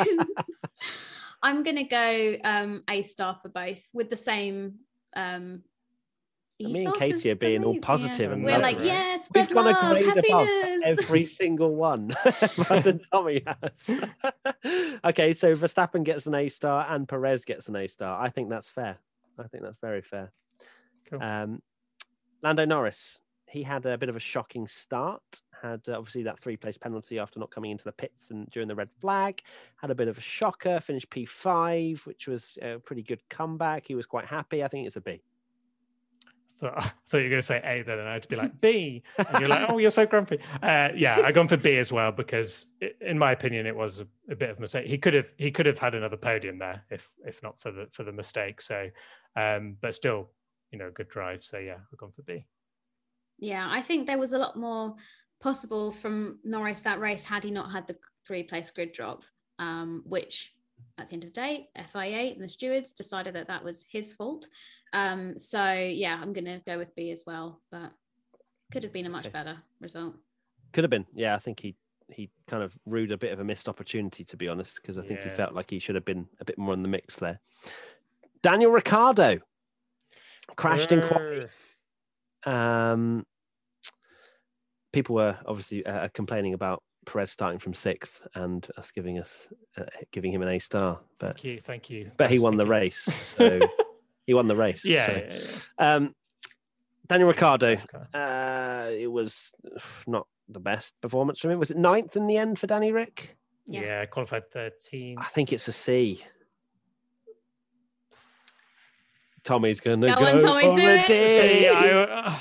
I'm going to go um, A star for both with the same... Um, And me and Katie are being all positive, yeah. and we're lovely. like, yeah, spread We've love, got a grade above every single one, rather than Tommy has. Okay, so Verstappen gets an A star and Perez gets an A star. I think that's fair. I think that's very fair. Cool. Um, Lando Norris, he had a bit of a shocking start. Had uh, obviously that three-place penalty after not coming into the pits and during the red flag. Had a bit of a shocker. Finished P five, which was a pretty good comeback. He was quite happy. I think it's a B. So I thought you were going to say A then, and I had to be like, B. And you're like, oh, you're so grumpy. Uh, yeah, I've gone for B as well, because it, in my opinion, it was a, a bit of a mistake. He could have he could have had another podium there if if not for the for the mistake. So, um, but still, you know, good drive. So yeah, I've gone for B. Yeah, I think there was a lot more possible from Norris that race had he not had the three-place grid drop, um, which... at the end of the day, F I A and the stewards decided that that was his fault. Um, so, yeah, I'm going to go with B as well, but could have been a much okay. better result. Could have been. Yeah, I think he he kind of rued a bit of a missed opportunity, to be honest, because I think yeah. he felt like he should have been a bit more in the mix there. Daniel Ricciardo crashed yeah. in quality. Um, people were obviously uh, complaining about Perez starting from sixth and us giving us uh, giving him an A star. But, thank you, thank you. But he won the race, so he won the race. Yeah. So. yeah, yeah. Um, Daniel Ricciardo. Uh, it was not the best performance from him. Was it ninth in the end for Danny Rick? Yeah, yeah qualified thirteen. I think it's a C. Tommy's going to go on, Tommy, do it. See, I, uh,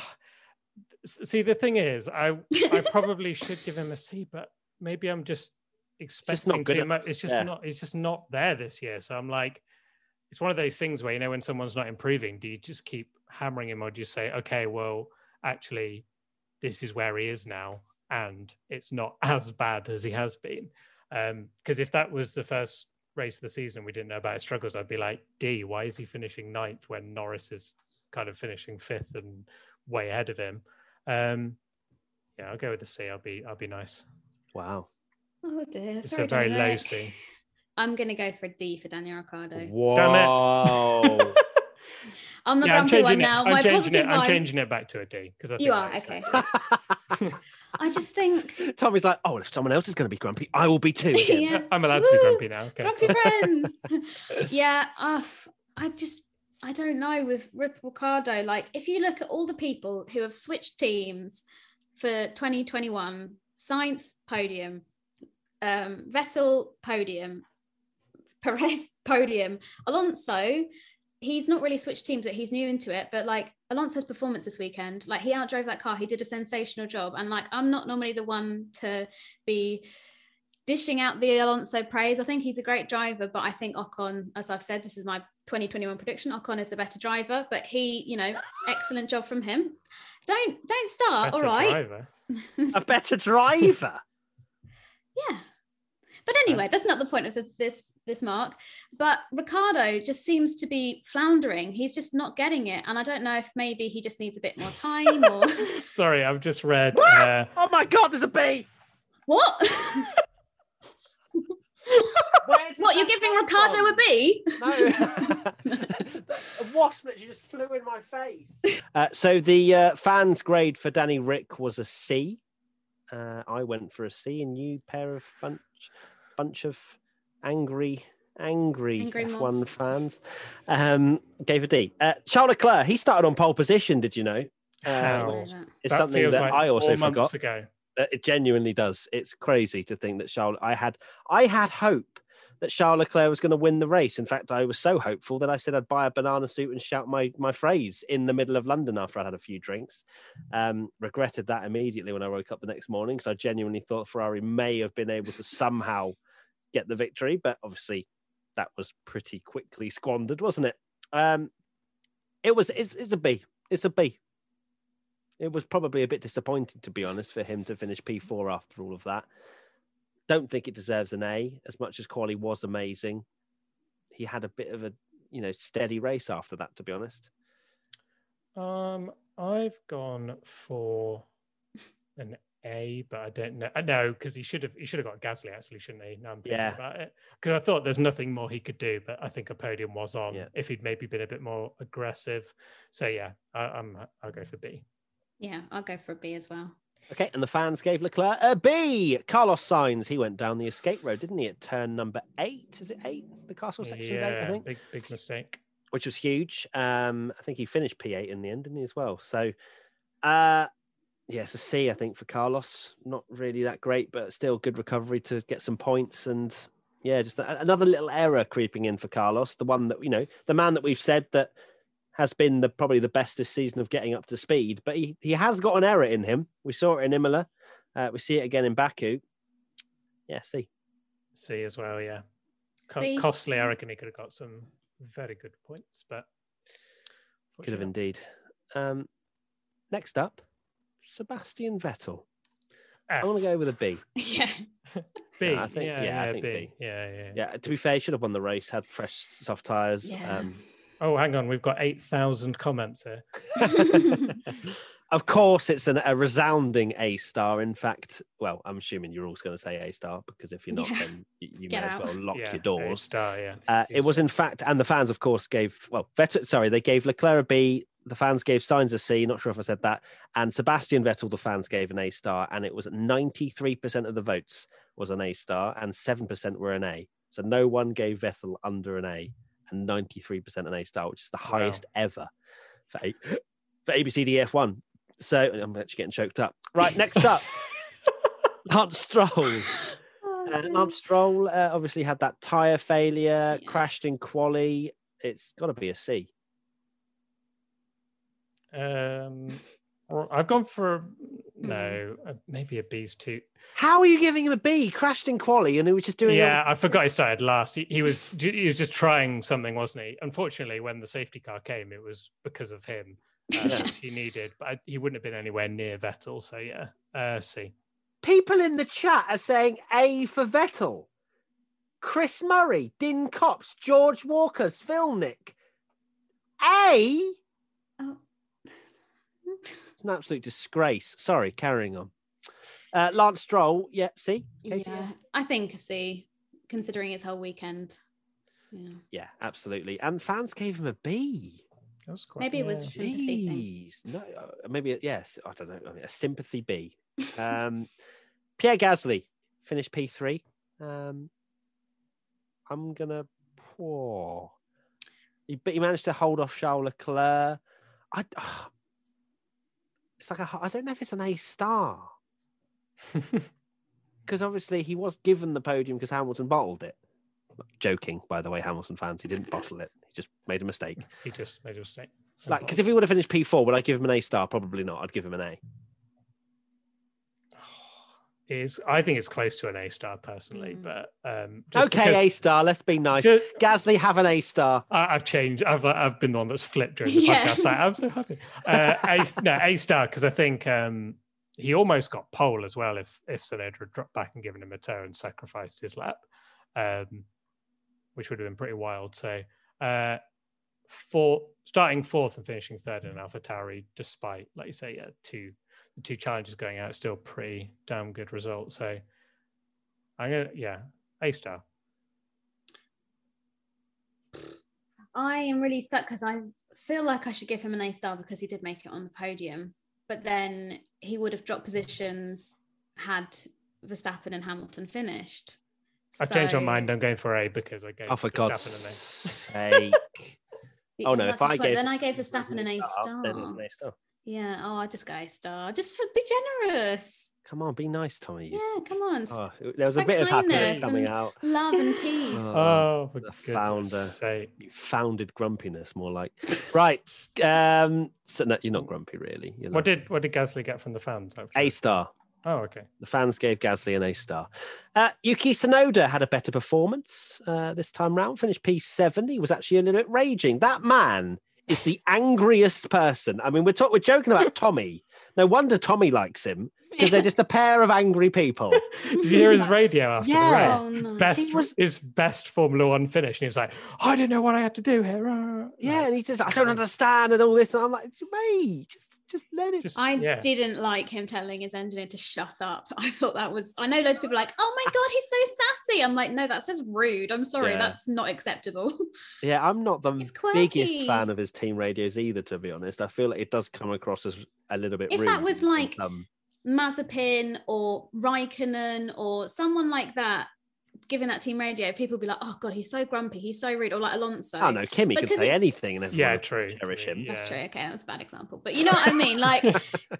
see, the thing is, I I probably should give him a C, but. Maybe I'm just expecting too much. It's just not. It's just not there this year. So I'm like, it's one of those things where, you know, when someone's not improving, do you just keep hammering him, or do you say, okay, well, actually, this is where he is now, and it's not as bad as he has been? Because um, if that was the first race of the season we didn't know about his struggles, I'd be like, D, why is he finishing ninth when Norris is kind of finishing fifth and way ahead of him? Um, yeah, I'll go with the C. I'll be, I'll be nice. Wow. Oh dear. It's Sorry, a very low C. I'm going to go for a D for Daniel Ricciardo. Wow. I'm the yeah, grumpy I'm one it. now. I'm, My changing it. I'm changing it back to a D. because You are, okay. I just think... Tommy's like, oh, if someone else is going to be grumpy, I will be too. Yeah. I'm allowed Woo! to be grumpy now. Okay. Grumpy friends. yeah, uh, I just... I don't know with, with Ricciardo. Like, if you look at all the people who have switched teams for twenty twenty-one, Sainz, podium, um, Vettel, podium, Perez, podium, Alonso... He's not really switched teams, but he's new into it. But like Alonso's performance this weekend, like he outdrove that car. He did a sensational job. And like, I'm not normally the one to be dishing out the Alonso praise. I think he's a great driver, but I think Ocon, as I've said, this is my twenty twenty-one prediction. Ocon is the better driver, but he, you know, excellent job from him. Don't, don't start. Better all right. Driver. A better driver. Yeah. But anyway, that's not the point of the, this this mark. But Ricciardo just seems to be floundering. He's just not getting it. And I don't know if maybe he just needs a bit more time or... Sorry, I've just read... Uh... Oh my God, there's a B! What? What, you're giving Ricciardo from? a B? No. A wasp literally just flew in my face. Uh, so the uh, fans' grade for Danny Rick was a C. Uh, I went for a C, and you pair of bunch... bunch of angry, angry, angry F one moms. fans um, gave a D. Uh, Charles Leclerc, he started on pole position, did you know? How? Uh, it's that something that like I also four months forgot. Ago. Uh, it genuinely does. It's crazy to think that Charles, I had, I had hope that Charles Leclerc was going to win the race. In fact, I was so hopeful that I said I'd buy a banana suit and shout my, my phrase in the middle of London after I had a few drinks. Um, regretted that immediately when I woke up the next morning, because I genuinely thought Ferrari may have been able to somehow get the victory, but obviously that was pretty quickly squandered, wasn't it? Um, it was, it's, it's a B. It's a B. It was probably a bit disappointing, to be honest, for him to finish P four after all of that. Don't think it deserves an A, as much as quali was amazing. He had a bit of a, you know, steady race after that, to be honest. Um, I've gone for an A, but I don't know. I know, because he should have he should have got Gasly, actually, shouldn't he? Now I'm thinking yeah. about it. Because I thought there's nothing more he could do, but I think a podium was on yeah. if he'd maybe been a bit more aggressive. So yeah, I, I'm I'll go for B. Yeah, I'll go for a B as well. Okay, and the fans gave Leclerc a B. Carlos Sainz, he went down the escape road, didn't he, at turn number eight? Is it eight? The castle section's yeah, eight, I think. Big, big mistake. Which was huge. Um, I think he finished P eight in the end, didn't he, as well? So, uh, yeah, it's a C, I think, for Carlos. Not really that great, but still good recovery to get some points. And, yeah, just a, another little error creeping in for Carlos. The one that, you know, the man that we've said that has been the probably the best this season of getting up to speed, but he, he has got an error in him. We saw it in Imola. Uh, we see it again in Baku. Yeah, C. C as well, yeah. Co- costly, I reckon he could have got some very good points, but... Could have indeed. Um, next up, Sebastian Vettel. F. I want to go with a B. yeah. B. No, I think, yeah, yeah, yeah, I think B. B. Yeah, yeah. Yeah, to be fair, he should have won the race, had fresh, soft tyres. Yeah. Um, Oh, hang on. We've got eight thousand comments here. Of course, it's an, a resounding A star. In fact, well, I'm assuming you're all going to say A star, because if you're not, yeah. then you, you may out. as well lock yeah, your doors. A star, yeah. Uh, it was, in fact, and the fans, of course, gave, well, Vettel, sorry, they gave Leclerc a B. The fans gave Sainz a C. Not sure if I said that. And Sebastian Vettel, the fans gave an A star. And it was ninety-three percent of the votes was an A star and seven percent were an A. So no one gave Vettel under an A. And ninety-three percent an A star, which is the highest wow. ever for a- for A B C D F one. So I'm actually getting choked up. Right, next up, Lance Stroll. Oh, uh, Lance Stroll uh, obviously had that tyre failure, yeah. crashed in quali. It's got to be a C. Um, I've gone for no, maybe a B's too. How are you giving him a B? He crashed in quali and he was just doing. Yeah, all... I forgot he started last. He, he was he was just trying something, wasn't he? Unfortunately, when the safety car came, it was because of him. Uh, yeah. He needed, but I, he wouldn't have been anywhere near Vettel. So yeah, uh, C. People in the chat are saying A for Vettel. Chris Murray, Din Cops, George Walker, Svilnik. A? Oh. It's an absolute disgrace. Sorry, carrying on. Uh, Lance Stroll, yeah, C? Katie, yeah, yeah, I think a C, considering its whole weekend. Yeah, yeah, absolutely. And fans gave him a B. That was quite maybe bad. It was a sympathy Jeez. thing. No, uh, maybe, yes, I don't know. I mean, a sympathy B. Um, Pierre Gasly finished P three. Um, I'm going to pour. He, but he managed to hold off Charles Leclerc. I, oh, it's like a, I don't know if it's an A star. Because obviously he was given the podium because Hamilton bottled it. Joking, by the way, Hamilton fans. He didn't bottle it. He just made a mistake. He just made a mistake. Like, because if he would have finished P four, would I give him an A star? Probably not. I'd give him an A. Is I think it's close to an A star personally, mm. but um, just okay, because, A star. Let's be nice. Just, Gasly have an A star. I, I've changed. I've I've been the one that's flipped during the yeah. podcast. Like, I'm so happy. Uh, a, no, A star because I think um, he almost got pole as well. If if Sonoda had dropped back and given him a toe and sacrificed his lap, um, which would have been pretty wild. So uh, for starting fourth and finishing third in AlphaTauri, despite like you say, yeah, two. The two challenges going out, still pretty damn good result. So I'm gonna, yeah, A star. I am really stuck because I feel like I should give him an A star because he did make it on the podium, but then he would have dropped positions had Verstappen and Hamilton finished. I've so... changed my mind. I'm going for A because I gave oh, for Verstappen an A. Sake. Oh no! If I gave then I gave Verstappen an A star. Then it's an A star. Yeah, oh, I just got a star. Just for, be generous. Come on, be nice, Tommy. Yeah, come on. Oh, there was a bit of happiness coming out. Love and peace. Oh, oh for goodness founder. Sake. You founded grumpiness, more like. Right. Um, so no, you're not grumpy, really. You're what did what did Gasly get from the fans? Actually? A star. Oh, okay. The fans gave Gasly an A star. Uh, Yuki Tsunoda had a better performance uh, this time round. Finished P seven. He was actually a little bit raging. That man... is the angriest person. I mean, we're talk- we're joking about Tommy. No wonder Tommy likes him because they're just a pair of angry people. Did you hear his radio after yeah. the race? Oh, no. Best was... his best Formula One finish, and he was like, oh, "I didn't know what I had to do here." Yeah, and he just, I don't understand, and all this, and I'm like, "Mate, just just let it." Just, I yeah. didn't like him telling his engineer to shut up. I thought that was. I know loads of people are like, "Oh my god, he's so sassy." I'm like, "No, that's just rude. I'm sorry, yeah. that's not acceptable." Yeah, I'm not the biggest fan of his team radios either, to be honest. I feel like it does come across as a little bit. If rude that was like. Um, Mazepin or Raikkonen or someone like that, given that team radio, people be like, "Oh god, he's so grumpy, he's so rude," or like Alonso. Oh no, Kimi because could say it's... anything, and yeah, true, cherish him. Yeah. That's true. Okay, that was a bad example, but you know what I mean. Like,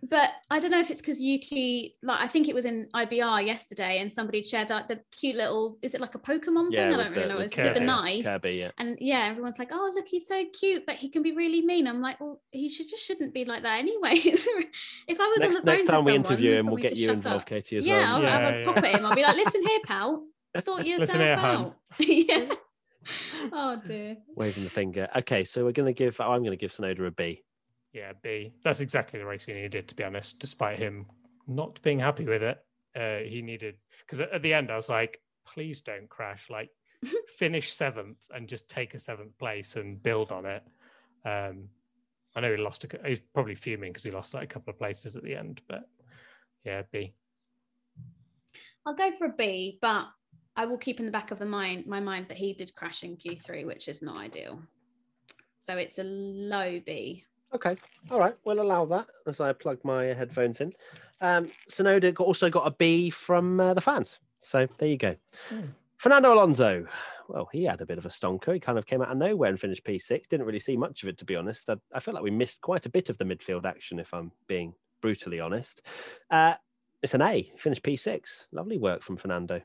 but I don't know if it's because Yuki, like, I think it was in I B R yesterday, and somebody shared that the cute little, is it like a Pokemon yeah, thing? I don't really the, know. It's with the knife, Kirby, yeah. And yeah, everyone's like, "Oh look, he's so cute, but he can be really mean." I'm like, well, he should just shouldn't be like that anyway. If I was next, on the phone next time to someone, we interview him, we'll get you involved, Katie, as yeah, well. I'll, yeah, I'll, I'll yeah. pop at him. I'll be like, "Listen here, pal. Sort yourself here, out." Yeah. Oh dear. Waving the finger. Okay, so we're going to give. Oh, I'm going to give Tsunoda a B. Yeah, B. That's exactly the race he needed, to be honest. Despite him not being happy with it, uh, he needed because at, at the end I was like, "Please don't crash. Like, finish seventh and just take a seventh place and build on it." Um, I know he lost. A, he's probably fuming because he lost like a couple of places at the end. But yeah, B. I'll go for a B, but. I will keep in the back of the mind, my mind that he did crash in Q three, which is not ideal. So it's a low B. Okay. All right. We'll allow that as I plug my headphones in. Um, Tsunoda got, also got a B from uh, the fans. So there you go. Mm. Fernando Alonso. Well, he had a bit of a stonker. He kind of came out of nowhere and finished P six. Didn't really see much of it, to be honest. I, I feel like we missed quite a bit of the midfield action, if I'm being brutally honest. Uh, it's an A. Finished P six. Lovely work from Fernando.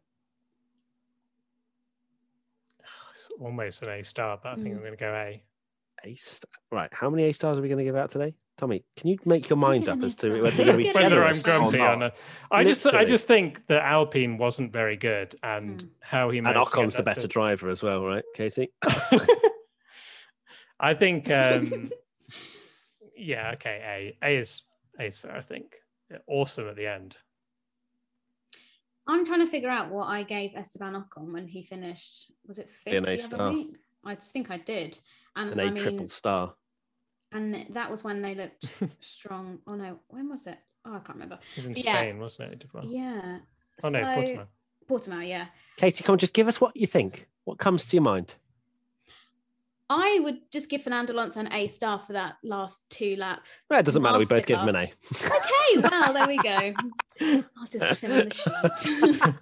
Almost an A star, but I think mm. I'm going to go A. A star. Right, how many A stars are we going to give out today? Tommy, can you make your mind up as to whether, you're be whether I'm grumpy or not? I just, I just think that Alpine wasn't very good, and mm. how he managed and Ocon's to the better to... driver as well, right, Katie? I think, um, yeah, okay, A, A is A is fair. I think awesome at the end. I'm trying to figure out what I gave Esteban Ocon when he finished. Was it fifth the other week? I think I did. And, an A I mean, triple star. And that was when they looked strong. Oh, no. When was it? Oh, I can't remember. It was in yeah. Spain, wasn't it? It did well. Yeah. Oh, no, so, Portimao. Portimao, yeah. Katie, come on, just give us what you think. What comes to your mind? I would just give Fernando Alonso an A star for that last two lap. Well, it doesn't matter. We both give him an A. Okay, well, there we go. I'll just fill in the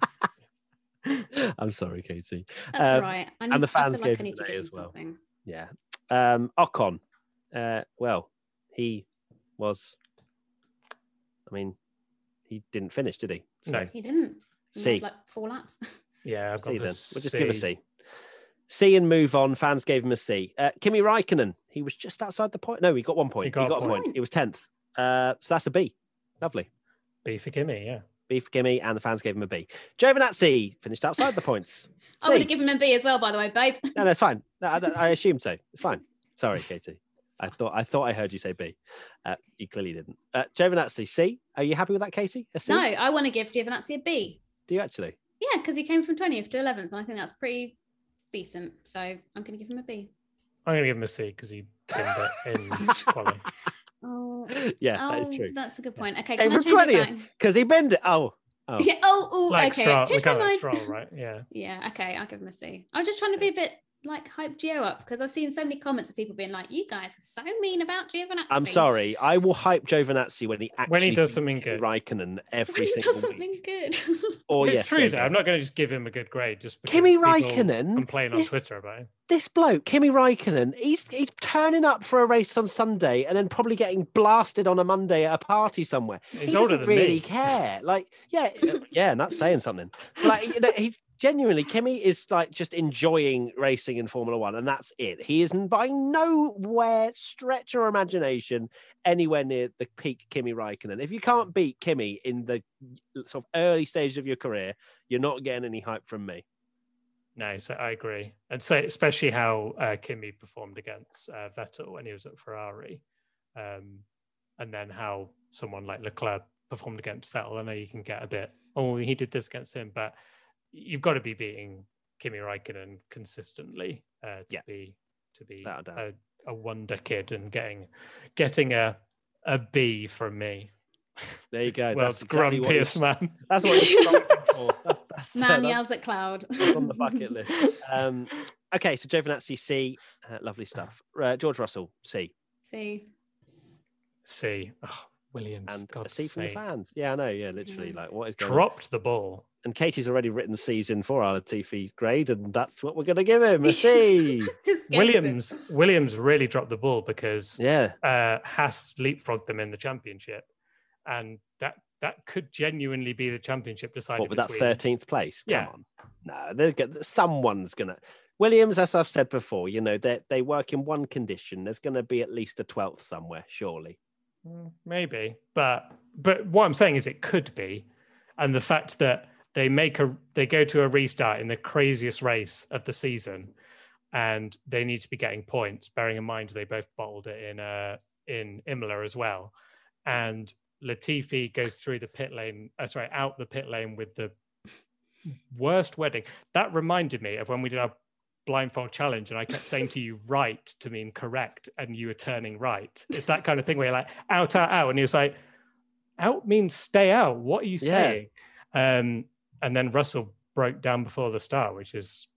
sheet. I'm sorry, Katie. That's um, all right. I need, and the fans I feel like gave I need to give him as well. Something. Yeah. Um, Ocon. Uh, well, he was. I mean, he didn't finish, did he? So no, he didn't. He C. Like four laps. Yeah, I've got C then. C. We'll just give a C. C and move on. Fans gave him a C. Uh, Kimi Raikkonen, he was just outside the point. No, he got one point. He got, he got a point. point. It was tenth. Uh, so that's a B. Lovely. B for Kimi, yeah. B for Kimi, and the fans gave him a B. Giovinazzi finished outside the points. I would have given him a B as well, by the way, babe. No, that's fine. No, I, I assumed so. It's fine. Sorry, Katie. I thought I thought I heard you say B. Uh, you clearly didn't. Uh, Giovinazzi, C. Are you happy with that, Katie? A C? No, I want to give Giovinazzi a B. Do you actually? Yeah, because he came from twentieth to eleventh, and I think that's pretty decent. So I'm going to give him a B. I'm going to give him a C because he pinned it in quality. Oh, yeah, oh, that is true. That's a good point. Okay, came from twentieth because he binned it. Oh, oh, yeah. Oh, oh like okay. Stroll, change my mind. Stroll, right? Yeah. Yeah. Okay, I'll give him a C. I'm just trying to be a bit. Like hype Gio up because I've seen so many comments of people being like, "You guys are so mean about Giovinazzi." I'm sorry, I will hype Giovinazzi when he actually when he does something good. Raikkonen every when single he does something week. Good. Or it's yes, true Gio. Though. I'm not going to just give him a good grade just because Kimi Raikkonen complain on this, Twitter about him. This bloke, Kimi Raikkonen, he's he's turning up for a race on Sunday and then probably getting blasted on a Monday at a party somewhere. He's he older doesn't than really me. Care. Like, yeah, yeah, and that's saying something. So like, you know, he's. Genuinely, Kimi is like just enjoying racing in Formula One, and that's it. He is by nowhere stretch or imagination anywhere near the peak Kimi Raikkonen. If you can't beat Kimi in the sort of early stage of your career, you're not getting any hype from me. No, so I agree, and so especially how uh, Kimi performed against uh, Vettel when he was at Ferrari, um, and then how someone like Leclerc performed against Vettel. I know you can get a bit, oh, he did this against him, but. You've got to be beating Kimi Raikkonen consistently uh, to yeah. be to be a, a wonder kid and getting getting a a B from me. There you go. World's exactly grumpiest man. That's what you're striving for. That's, that's, man uh, yells at cloud. That's on the bucket list. Um, okay, so Giovinazzi C, uh, lovely stuff. Uh, George Russell C. C. C. Oh, Williams. And God's a C from sake. The fans. Yeah, I know. Yeah, literally. Yeah. Like what is going dropped on? The ball. And Katie's already written season for our Latifi grade, and that's what we're going to give him, a C. Williams Williams really dropped the ball because yeah. uh, Haas leapfrogged them in the championship, and that that could genuinely be the championship decided what, with between... that thirteenth place? Come yeah. on. No, they're gonna, someone's going to... Williams, as I've said before, you know, they they work in one condition. There's going to be at least a twelfth somewhere, surely. Maybe, but but what I'm saying is it could be, and the fact that They make a. They go to a restart in the craziest race of the season, and they need to be getting points. Bearing in mind they both bottled it in uh, in Imola as well, and Latifi goes through the pit lane. Uh, sorry, out the pit lane with the worst wedding. That reminded me of when we did our blindfold challenge, and I kept saying to you "right" to mean correct, and you were turning right. It's that kind of thing where you're like out, out, out, and he was like, "Out means stay out." What are you saying? Yeah. Um, And then Russell broke down before the start, which is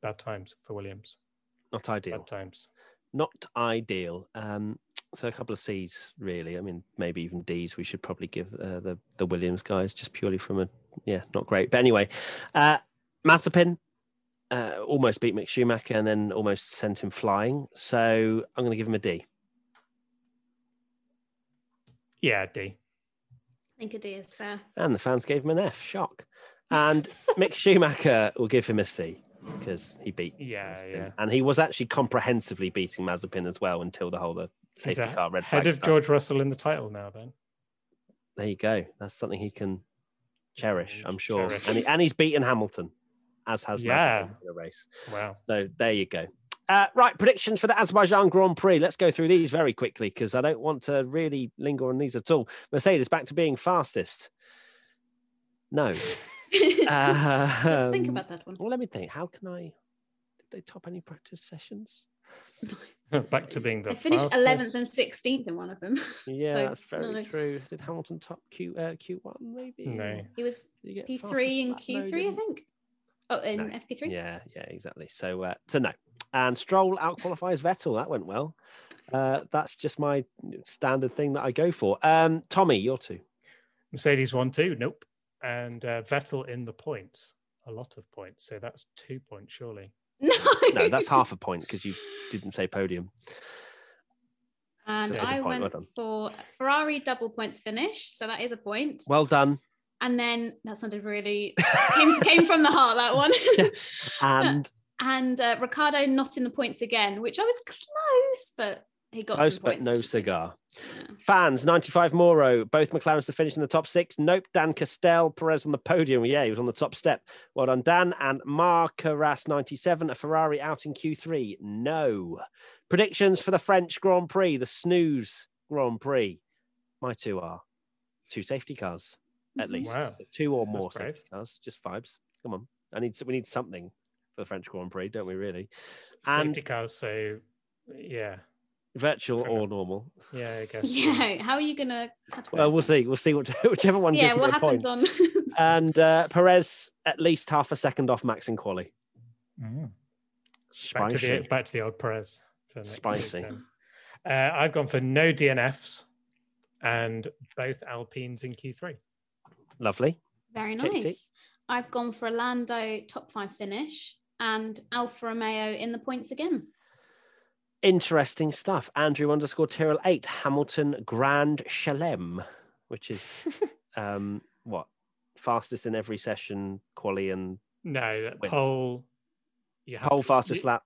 bad times for Williams. Not ideal. Bad times. Not ideal. Um, so a couple of C's, really. I mean, maybe even D's. We should probably give uh, the the Williams guys just purely from a yeah, not great. But anyway, uh, Mazepin uh, almost beat Mick Schumacher and then almost sent him flying. So I'm going to give him a D. Yeah, D. I think a D is fair. And the fans gave him an F. Shock. And Mick Schumacher will give him a C because he beat yeah, Mazepin. Yeah. And he was actually comprehensively beating Mazepin as well until the whole the safety He's car red flag. Head of started. George Russell in the title now, then. There you go. That's something he can cherish, I'm sure. Cherish. And, he, and he's beaten Hamilton, as has yeah. Mazepin in the race. Wow. So there you go. Uh, right, predictions for the Azerbaijan Grand Prix. Let's go through these very quickly because I don't want to really linger on these at all. Mercedes back to being fastest. No. Uh, Let's think about that one. Well, let me think. How can I... Did they top any practice sessions? Back to being the I fastest. I finished eleventh and sixteenth in one of them. Yeah, so, that's very no. true. Did Hamilton top Q, uh, Q one, maybe? No. He was P three in Q three, loading? I think. Oh, in no. F P three? Yeah, yeah, exactly. So, uh, so no. And Stroll outqualifies Vettel. That went well. Uh, that's just my standard thing that I go for. Um, Tommy, your two. Mercedes won two. Nope. And uh, Vettel in the points. A lot of points. So that's two points, surely. No, no, that's half a point because you didn't say podium. And so I went well for Ferrari double points finish, so that is a point. Well done. And then that sounded really came, came from the heart, that one. Yeah. And and uh, Ricardo not in the points again, which I was close, but he got close, some points. Close, but no cigar. Yeah. Fans ninety-five Moro, both McLarens to finish in the top six. Nope. Dan Castell, Perez on the podium. Yeah, he was on the top step. Well done, Dan. And Marcaras ninety-seven, a Ferrari out in Q three. No. Predictions for the French Grand Prix, the snooze Grand Prix. My two are two safety cars, at least. Wow. Two or more safety cars. Just vibes. Come on. I need we need something for the French Grand Prix, don't we, really? And safety cars, so yeah. Virtual or normal? Yeah, I guess. Yeah, how are you gonna? Well, we'll see. We'll see what whichever one. Yeah, gives what happens point. On? And uh, Perez at least half a second off Max and Quali. Mm. Back to the back to the old Perez. For Spicy. Week, uh, I've gone for no D N Fs and both Alpines in Q three. Lovely. Very nice. Katie. I've gone for a Lando top five finish and Alfa Romeo in the points again. Interesting stuff. Andrew underscore Tyrrell eight, Hamilton Grand Chelem, which is um, what? Fastest in every session, quali and... No, pole... You have pole to, fastest you, lap.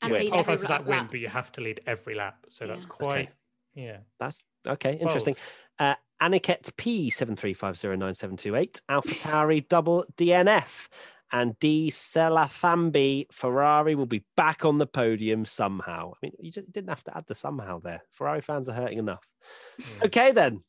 And win. Pole fastest lap, lap win, but you have to lead every lap. So yeah. That's quite... Okay. Yeah. That's... Okay, bold. Interesting. Uh, Aniket P seven three five zero nine seven two eight, AlphaTauri double D N F. And Di Selathambi, Ferrari will be back on the podium somehow. I mean, you didn't have to add the somehow there. Ferrari fans are hurting enough. Mm. Okay, then.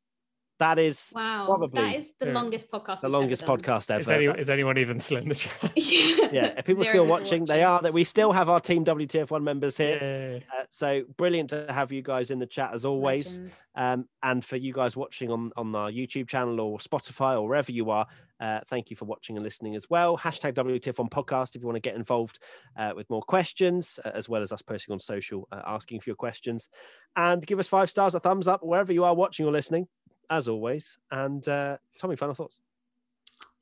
That is wow, probably... That is the yeah. longest podcast The longest ever podcast ever. Is, any, is anyone even still in the chat? Yeah, if people are still watching, watching, they are. That We still have our Team W T F one members here. Yeah. Uh, so brilliant to have you guys in the chat, as always. Um, and for you guys watching on, on our YouTube channel or Spotify or wherever you are, uh, thank you for watching and listening as well. Hashtag W T F one podcast if you want to get involved uh, with more questions, uh, as well as us posting on social, uh, asking for your questions. And give us five stars, a thumbs up, wherever you are watching or listening. As always, and uh, Tommy, final thoughts.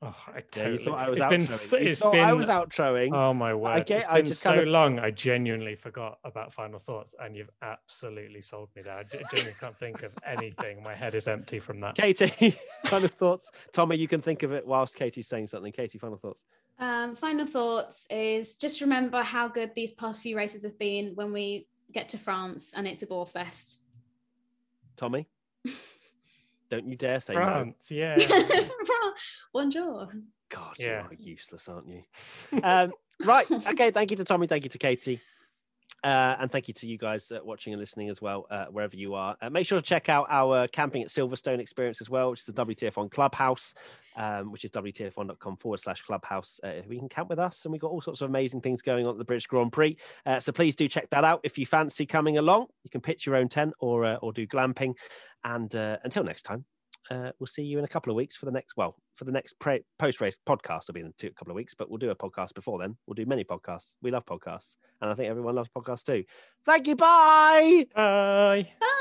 Oh, I totally yeah, thought I was it's been, so, it's been I was outroing. Oh my word! I get, it's been I just so kind of... long. I genuinely forgot about final thoughts, and you've absolutely sold me there. I genuinely can't think of anything. My head is empty from that. Katie, final thoughts. Tommy, you can think of it whilst Katie's saying something. Katie, final thoughts. Um, final thoughts is just remember how good these past few races have been. When we get to France, and it's a bore fest. Tommy. Don't you dare say France, no. Yeah. Bonjour. God, yeah. You are useless, aren't you? um, right, okay, thank you to Tommy, thank you to Katie. Uh, and thank you to you guys uh, watching and listening as well, uh, wherever you are. Uh, make sure to check out our Camping at Silverstone experience as well, which is the W T F one Clubhouse, um, which is W T F one dot com forward slash Clubhouse. Uh, we can camp with us, and we've got all sorts of amazing things going on at the British Grand Prix. Uh, so please do check that out. If you fancy coming along, you can pitch your own tent or, uh, or do glamping. And uh, until next time, uh, we'll see you in a couple of weeks for the next, well, for the next pre- post-race podcast. I'll be in a couple of weeks, but we'll do a podcast before then. We'll do many podcasts. We love podcasts. And I think everyone loves podcasts too. Thank you. Bye. Bye. Bye.